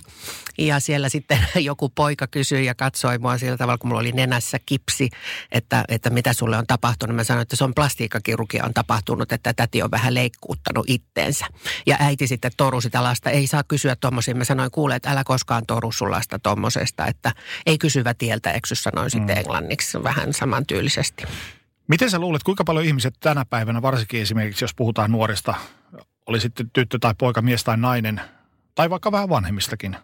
Ja siellä sitten joku poika kysyi ja katsoi mua sillä tavalla, kun mulla oli nenässä kipsi, että mitä sulle on tapahtunut. Mä sanoin, että se on plastiikkakirurgia on tapahtunut, että täti on vähän leikkuuttanut itteensä. Ja äiti sitten toru sitä lasta. Ei saa kysyä tommosia. Mä sanoin, kuule, että älä koskaan toru sun lasta tommosesta, että ei kysyvä tieltä eksy, sanoin sitten englanniksi vähän samantyylisesti. Miten sä luulet, kuinka paljon ihmiset tänä päivänä, varsinkin esimerkiksi jos puhutaan nuorista, oli sitten tyttö tai poika, mies tai nainen, tai vaikka vähän vanhemmistakin,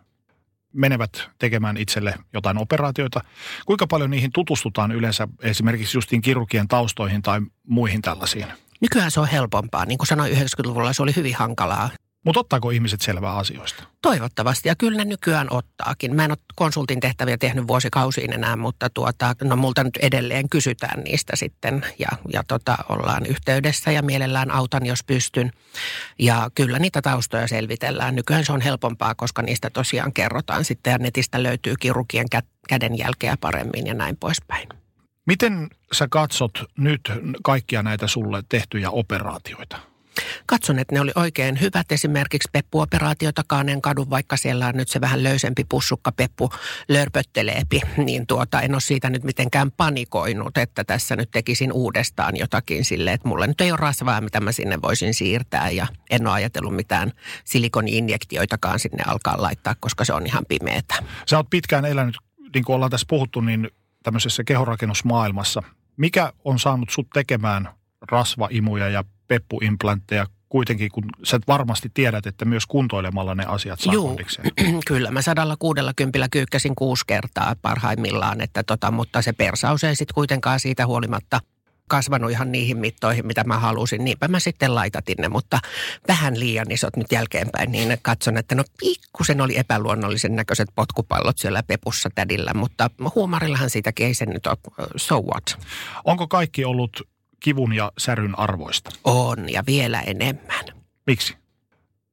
menevät tekemään itselle jotain operaatioita. Kuinka paljon niihin tutustutaan yleensä esimerkiksi justiin kirurgien taustoihin tai muihin tällaisiin? Nykyään se on helpompaa. Niin kuin sanoin, 90-luvulla se oli hyvin hankalaa. Mutta ottaako ihmiset selvää asioista? Toivottavasti, ja kyllä ne nykyään ottaakin. Mä en ole konsultin tehtäviä tehnyt vuosikausiin enää, mutta multa nyt edelleen kysytään niistä sitten ja ollaan yhteydessä ja mielellään autan, jos pystyn. Ja kyllä niitä taustoja selvitellään. Nykyään se on helpompaa, koska niistä tosiaan kerrotaan sitten ja netistä löytyy kirurgien kädenjälkeä paremmin ja näin poispäin. Miten sä katsot nyt kaikkia näitä sulle tehtyjä operaatioita? Katson, että ne oli oikein hyvät. Esimerkiksi peppuoperaatiotakaan en kadu, vaikka siellä on nyt se vähän löysempi pussukka peppu lörpötteleepi. Niin en ole siitä nyt mitenkään panikoinut, että tässä nyt tekisin uudestaan jotakin silleen, että mulla nyt ei ole rasvaa, mitä mä sinne voisin siirtää. Ja en ole ajatellut mitään silikoniinjektioitakaan sinne alkaa laittaa, koska se on ihan pimeätä. Sä oot pitkään elänyt, niin kuin ollaan tässä puhuttu, niin tämmöisessä kehonrakennusmaailmassa. Mikä on saanut sut tekemään rasvaimuja ja peppuimplantteja kuitenkin, kun sä varmasti tiedät, että myös kuntoilemalla ne asiat saa kondikseen. Kyllä, mä 160 kyykkäsin 6 kertaa parhaimmillaan, että mutta se persaus ei sitten kuitenkaan siitä huolimatta kasvanut ihan niihin mittoihin, mitä mä halusin. Niinpä mä sitten laitatin ne, mutta vähän liian isot nyt jälkeenpäin, niin katson, että pikkusen oli epäluonnollisen näköiset potkupallot siellä pepussa tädillä, mutta huumarillahan siitäkin ei sen nyt ole, so what. Onko kaikki ollut kivun ja säryn arvoista? On, ja vielä enemmän. Miksi?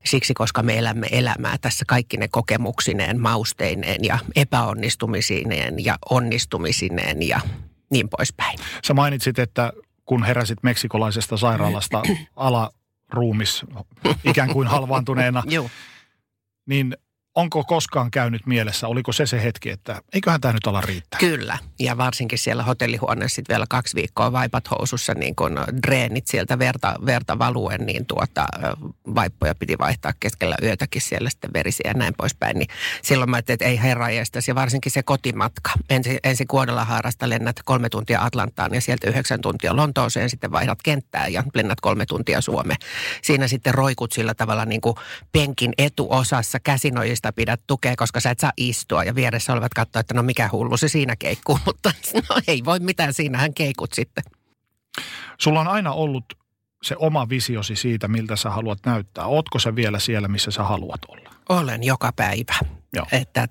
Siksi, koska me elämme elämää tässä kaikki ne kokemuksineen, mausteineen ja epäonnistumisineen ja onnistumisineen ja niin poispäin. Sä mainitsit, että kun heräsit meksikolaisesta sairaalasta alaruumis ikään kuin halvaantuneena, niin onko koskaan käynyt mielessä, oliko se hetki, että eiköhän tämä nyt ala riittää? Kyllä, ja varsinkin siellä hotellihuoneessa sitten vielä 2 viikkoa vaipat housussa, niin kun dreenit sieltä verta valuen, niin vaippoja piti vaihtaa keskellä yötäkin siellä sitten verisiä ja näin poispäin. Niin silloin mä ajattelin, että ei herranjestas, ja varsinkin se kotimatka. Ensin Kuodalahaarasta lennät 3 tuntia Atlantaan ja sieltä 9 tuntia Lontooseen, sitten vaihdat kenttää ja lennät 3 tuntia Suomeen. Siinä sitten roikut sillä tavalla niin kuin penkin etuosassa käsinojista pidät tukea, koska sä et saa istua ja vieressä olevat katsoa, että mikä hullu se siinä keikkuu, mutta ei voi mitään, siinähän keikut sitten. Sulla on aina ollut se oma visiosi siitä, miltä sä haluat näyttää. Ootko sä vielä siellä, missä sä haluat olla? Olen joka päivä. Joo. Että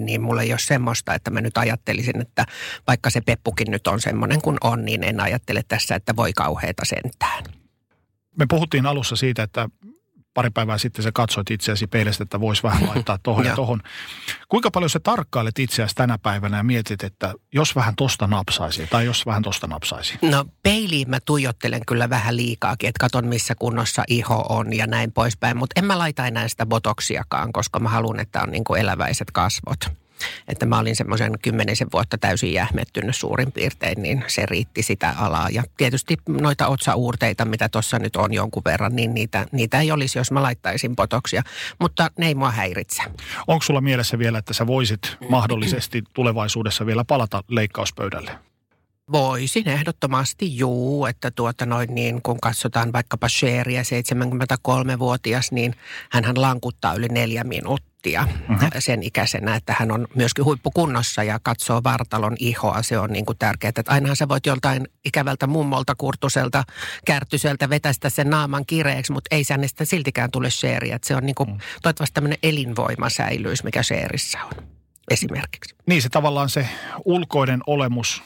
niin mulla ei ole semmoista, että mä nyt ajattelisin, että vaikka se peppukin nyt on semmoinen kuin on, niin en ajattele tässä, että voi kauheeta sentään. Me puhuttiin alussa siitä, että pari päivää sitten sä katsoit itseäsi peilistä, että voisi vähän laittaa tohon ja tohon. Kuinka paljon sä tarkkailet itseäsi tänä päivänä ja mietit, että jos vähän tosta napsaisi tai jos vähän tosta napsaisi? No peiliin mä tuijottelen kyllä vähän liikaakin, että katon missä kunnossa iho on ja näin poispäin. Mutta en mä laita enää sitä botoksiakaan, koska mä haluan, että on niinku eläväiset kasvot. Että mä olin semmoisen 10 vuotta täysin jähmettynyt suurin piirtein, niin se riitti sitä alaa. Ja tietysti noita otsauurteita, mitä tuossa nyt on jonkun verran, niin niitä ei olisi, jos mä laittaisin botoksia. Mutta ne ei mua häiritse. Onko sulla mielessä vielä, että sä voisit mahdollisesti tulevaisuudessa vielä palata leikkauspöydälle? Voisin ehdottomasti, että niin kun katsotaan vaikkapa Sheria, 73-vuotias, niin hänhän lankuttaa yli 4 minuuttia. Sen ikäisenä, että hän on myöskin huippukunnossa ja katsoo vartalon ihoa. Se on niin kuin tärkeää, että ainahan sä voit joltain ikävältä mummolta, kurtuselta, kärtyseltä vetästä sen naaman kireeksi, mutta ei sänestä siltikään tule sheeriä. Se on niin kuin, toivottavasti tämmöinen elinvoimasäilyys, mikä sheerissä on esimerkiksi. Niin se tavallaan se ulkoinen olemus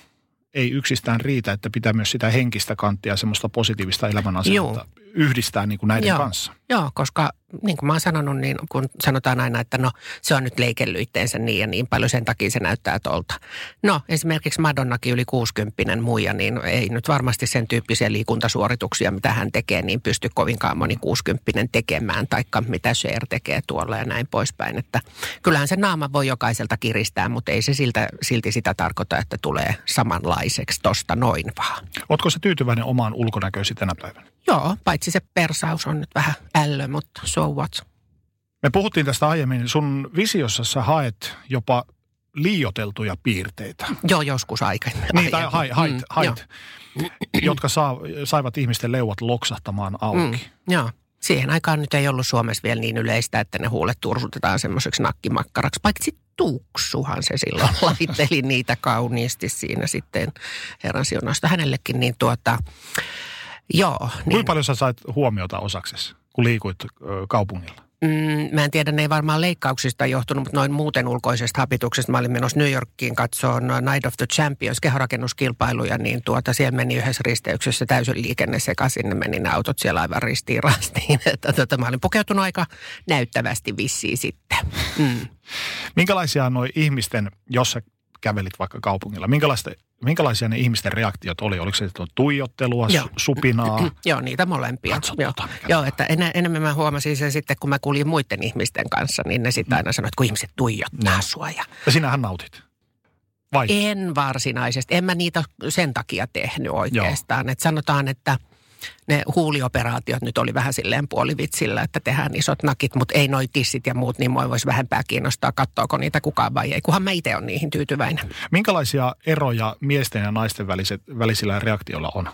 ei yksistään riitä, että pitää myös sitä henkistä kanttia, semmoista positiivista elämänasennetta yhdistää niin kuin näiden kanssa. Joo, koska niin kuin mä oon sanonut, niin kun sanotaan aina, että se on nyt leikellyytteensä niin ja niin paljon, sen takia se näyttää tolta. No, esimerkiksi Madonnakin yli 60-vuotias muija, niin ei nyt varmasti sen tyyppisiä liikuntasuorituksia, mitä hän tekee, niin pysty kovinkaan moni 60-vuotias tekemään, taikka mitä Cher tekee tuolla ja näin poispäin. Että kyllähän se naama voi jokaiselta kiristää, mutta ei se silti sitä tarkoita, että tulee samanlaiseksi tosta noin vaan. Ootko se tyytyväinen omaan ulkonäköisi tänä päivänä? Joo, paitsi se persaus on nyt vähän ällö, mutta so what? Me puhuttiin tästä aiemmin. Sun visiossa sä haet jopa liioteltuja piirteitä. Joo, joskus aiemmin. Niin, tai hait, jotka saivat ihmisten leuat loksahtamaan auki. Joo. Siihen aikaan nyt ei ollut Suomessa vielä niin yleistä, että ne huulet tursutetaan semmoiseksi nakkimakkaraksi. Paitsi Tuuksuhan se silloin laitteli niitä kauniisti siinä sitten herran siunausta hänellekin, niin Kuinka paljon sä sait huomiota osaksesi, kun liikuit kaupungilla? Mä en tiedä, ne ei varmaan leikkauksista johtunut, mutta noin muuten ulkoisesta hapituksesta. Mä olin menossa New Yorkiin katsoon Night of the Champions -kehorakennuskilpailuja, niin siellä meni yhdessä risteyksessä täysin liikenne sekaisin. Ne meni ne autot siellä aivan ristiin rastiin. Mä olin pukeutunut aika näyttävästi vissiin sitten. Minkälaisia noi ihmisten, jos sä kävelit vaikka kaupungilla, minkälaisia ne ihmisten reaktiot oli? Oliko se tuijottelua, supinaa? Joo, niitä molempia. Joo, että enemmän mä huomasin sen sitten, kun mä kuulin muiden ihmisten kanssa, niin ne sitten aina sanoivat, kun ihmiset tuijottaa sua. Ja sinähän nautit? Vai? En varsinaisesti. En mä niitä sen takia tehnyt oikeastaan. Et sanotaan, että ne huulioperaatiot nyt oli vähän silleen puolivitsillä, että tehdään isot nakit, mutta ei noi tissit ja muut, niin moi voisi vähempää kiinnostaa, katsoako niitä kukaan vai ei, kunhan mä itse olen niihin tyytyväinen. Minkälaisia eroja miesten ja naisten välisillä reaktioilla on?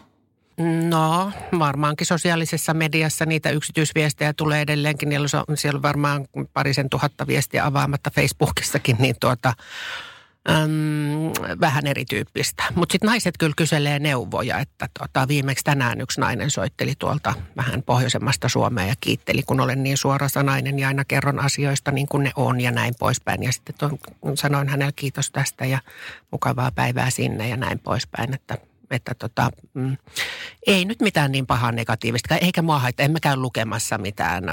No, varmaankin sosiaalisessa mediassa niitä yksityisviestejä tulee edelleenkin. Siellä on varmaan parisen tuhatta viestiä avaamatta Facebookissakin, niin vähän erityyppistä. Mutta sitten naiset kyllä kyselee neuvoja, että viimeksi tänään yksi nainen soitteli tuolta vähän pohjoisemmasta Suomea ja kiitteli, kun olen niin suorasanainen ja aina kerron asioista niin kuin ne on ja näin poispäin. Ja sitten sanoin hänelle kiitos tästä ja mukavaa päivää sinne ja näin poispäin, että ei nyt mitään niin pahaa negatiivista, eikä mua haittaa. En mä käy lukemassa mitään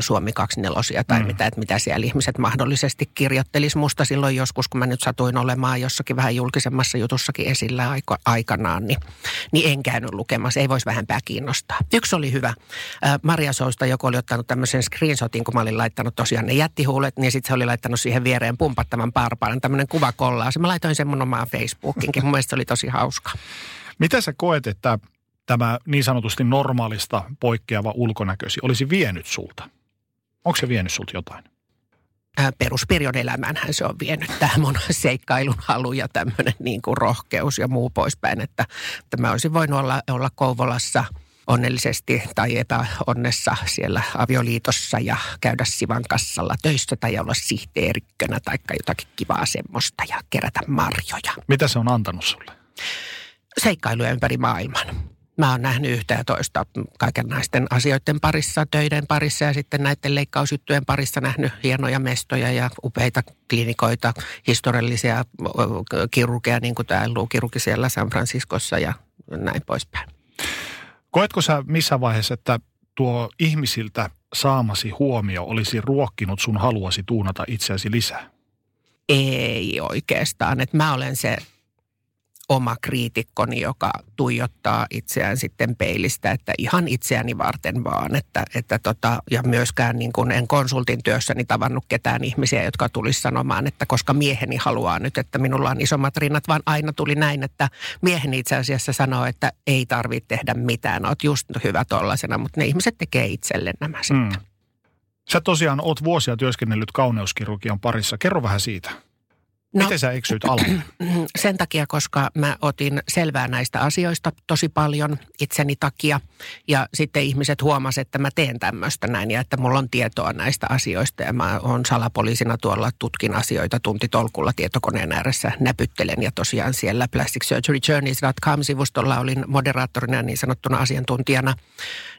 Suomi 24 tai mitään, että mitä siellä ihmiset mahdollisesti kirjoittelisi musta silloin joskus, kun mä nyt satuin olemaan jossakin vähän julkisemmassa jutussakin esillä aikanaan, niin en käynyt lukemassa. Ei voisi vähempää kiinnostaa. Yksi oli hyvä. Maria Sousta joku oli ottanut tämmöisen screenshotin, kun mä olin laittanut tosiaan ne jättihuulet, niin sitten se oli laittanut siihen viereen pumpattavan parpaan tämmöinen kuvakollaus. Mä laitoin sen mun omaan Facebookinkin. Mun mielestä se oli tosi hauska. Mitä sä koet, että tämä niin sanotusti normaalista poikkeava ulkonäkösi olisi vienyt sulta? Onko se vienyt sulta jotain? Peruspirjon elämäänhän se on vienyt tämä mun seikkailun halu ja tämmöinen niin kuin rohkeus ja muu poispäin. Että mä olisin voinut olla Kouvolassa onnellisesti tai epäonnessa siellä avioliitossa ja käydä Sivan kassalla töissä tai olla sihteerikkönä tai jotakin kivaa semmoista ja kerätä marjoja. Mitä se on antanut sulle? Seikkailuja ympäri maailman. Mä oon nähnyt yhtä ja toista kaikenlaisten asioiden parissa, töiden parissa ja sitten näiden leikkausjuttujen parissa nähnyt hienoja mestoja ja upeita klinikoita, historiallisia kirurgeja, niin kuin tämä luukirurgi siellä San Franciscossa ja näin poispäin. Koetko sä missä vaiheessa, että tuo ihmisiltä saamasi huomio olisi ruokkinut sun haluasi tuunata itseäsi lisää? Ei oikeastaan, että mä olen se oma kriitikkoni, joka tuijottaa itseään sitten peilistä, että ihan itseäni varten vaan. Ja myöskään niin kuin en konsultin työssäni tavannut ketään ihmisiä, jotka tulisi sanomaan, että koska mieheni haluaa nyt, että minulla on isommat rinnat, vaan aina tuli näin, että mieheni itse asiassa sanoo, että ei tarvitse tehdä mitään, oot just hyvä tollasena, mutta ne ihmiset tekee itselle nämä sitten. Sä tosiaan oot vuosia työskennellyt kauneuskirurgian parissa. Kerro vähän siitä. No, miten sä eksyit alalle? Sen takia, koska mä otin selvää näistä asioista tosi paljon itseni takia. Ja sitten ihmiset huomasivat, että mä teen tämmöistä näin ja että mulla on tietoa näistä asioista. Ja mä oon salapoliisina tuolla, tutkin asioita tuntitolkulla tietokoneen ääressä, näpyttelen. Ja tosiaan siellä PlasticSurgeryJourneys.com-sivustolla olin moderaattorina niin sanottuna asiantuntijana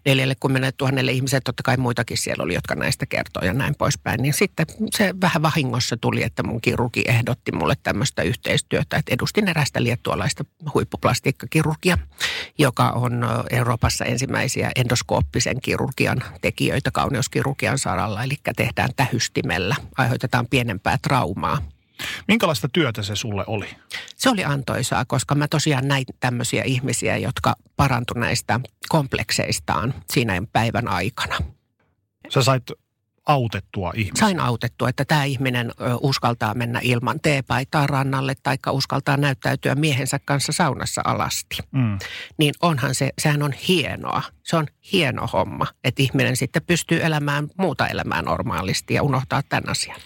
40 000 ihmiselle. Totta kai muitakin siellä oli, jotka näistä kertoo ja näin poispäin. Niin sitten se vähän vahingossa tuli, että mun kirurgi ehdotti mulle tämmöistä yhteistyötä, että edustin erästä liettualaista huippuplastiikkakirurgia, joka on Euroopassa ensimmäisiä endoskooppisen kirurgian tekijöitä kauneuskirurgian saralla, eli tehdään tähystimellä, aiheutetaan pienempää traumaa. Minkälaista työtä se sulle oli? Se oli antoisaa, koska mä tosiaan näin tämmöisiä ihmisiä, jotka parantu näistä komplekseistaan siinä päivän aikana. Sä sait autettua ihmistä. Sain autettua, että tämä ihminen uskaltaa mennä ilman teepaitaa rannalle tai uskaltaa näyttäytyä miehensä kanssa saunassa alasti. Niin onhan sehän on hienoa. Se on hieno homma, että ihminen sitten pystyy elämään muuta elämää normaalisti ja unohtaa tämän asian.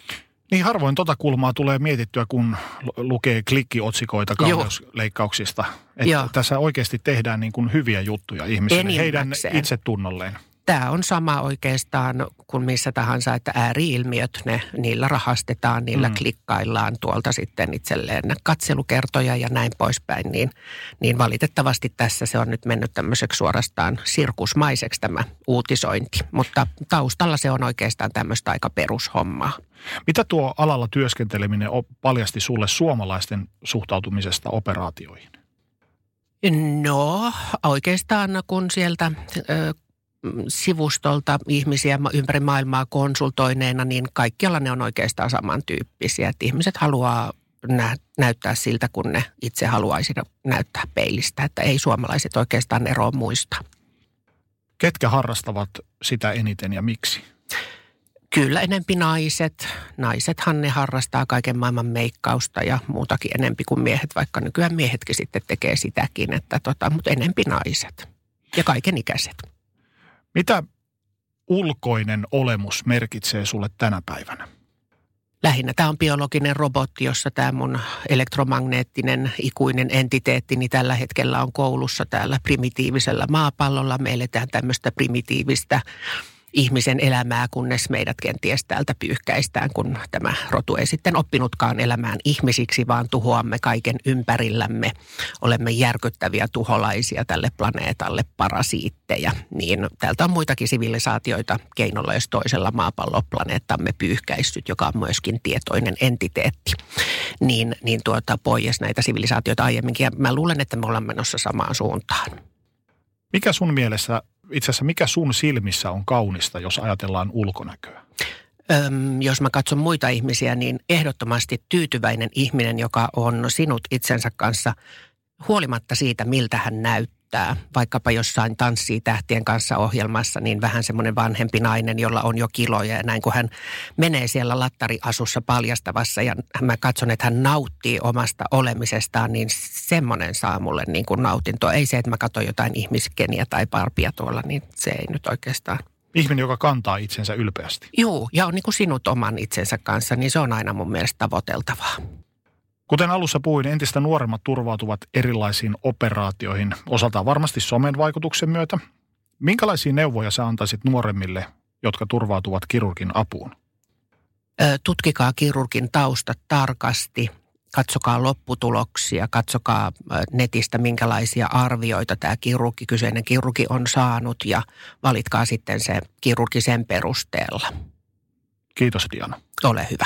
Niin harvoin tota kulmaa tulee mietittyä, kun lukee klikkiotsikoita kauneusleikkauksista. Että tässä oikeasti tehdään niin kuin hyviä juttuja ihmisille, heidän itsetunnolleen. Tämä on sama oikeastaan kuin missä tahansa, että ääri-ilmiöt, niillä rahastetaan, niillä klikkaillaan tuolta sitten itselleen katselukertoja ja näin poispäin. Niin valitettavasti tässä se on nyt mennyt tämmöiseksi suorastaan sirkusmaiseksi tämä uutisointi, mutta taustalla se on oikeastaan tämmöistä aika perushommaa. Mitä tuo alalla työskenteleminen paljasti sulle suomalaisten suhtautumisesta operaatioihin? No oikeastaan kun sieltä sivustolta ihmisiä ympäri maailmaa konsultoineena, niin kaikkialla ne on oikeastaan samantyyppisiä. Että ihmiset haluaa näyttää siltä, kun ne itse haluaisivat näyttää peilistä. Että ei suomalaiset oikeastaan eroa muista. Ketkä harrastavat sitä eniten ja miksi? Kyllä enempi naiset. Naisethan ne harrastaa kaiken maailman meikkausta ja muutakin enempi kuin miehet, vaikka nykyään miehetkin sitten tekee sitäkin. Mutta enempi naiset ja kaikenikäiset. Mitä ulkoinen olemus merkitsee sulle tänä päivänä? lähinnä tämä on biologinen robotti, jossa tämä mun elektromagneettinen ikuinen entiteettini tällä hetkellä on koulussa täällä primitiivisellä maapallolla. Me eletään tämmöistä primitiivistä ihmisen elämää, kunnes meidät kenties täältä pyyhkäistään, kun tämä rotu ei sitten oppinutkaan elämään ihmisiksi, vaan tuhoamme kaiken ympärillämme. Olemme järkyttäviä tuholaisia tälle planeetalle, parasiitteja. Niin täältä on muitakin sivilisaatioita keinolla, jos toisella maapalloplaneettamme pyyhkäissyt, joka on myöskin tietoinen entiteetti. Niin pois näitä sivilisaatioita aiemminkin. Ja mä luulen, että me ollaan menossa samaan suuntaan. Mikä sun mielessä... Itse asiassa mikä sun silmissä on kaunista, jos ajatellaan ulkonäköä? Jos mä katson muita ihmisiä, niin ehdottomasti tyytyväinen ihminen, joka on sinut itsensä kanssa huolimatta siitä, miltä hän näyttää. Vaikkapa jossain Tanssii tähtien kanssa -ohjelmassa, niin vähän semmoinen vanhempi nainen, jolla on jo kiloja ja näin, kun hän menee siellä lattariasussa paljastavassa ja mä katson, että hän nauttii omasta olemisestaan, niin semmoinen saa mulle niin kuin nautintoa. Ei se, että mä katson jotain ihmiskeniä tai parpia tuolla, niin se ei nyt oikeastaan. Ihminen, joka kantaa itsensä ylpeästi. Joo, ja on niin kuin sinut oman itsensä kanssa, niin se on aina mun mielestä tavoiteltavaa. Kuten alussa puhuin, entistä nuoremmat turvautuvat erilaisiin operaatioihin, osaltaan varmasti somen vaikutuksen myötä. Minkälaisia neuvoja sä antaisit nuoremmille, jotka turvautuvat kirurgin apuun? Tutkikaa kirurgin taustat tarkasti, katsokaa lopputuloksia, katsokaa netistä minkälaisia arvioita tämä kyseinen kirurgi on saanut ja valitkaa sitten se kirurgi sen perusteella. Kiitos Diana. Ole hyvä.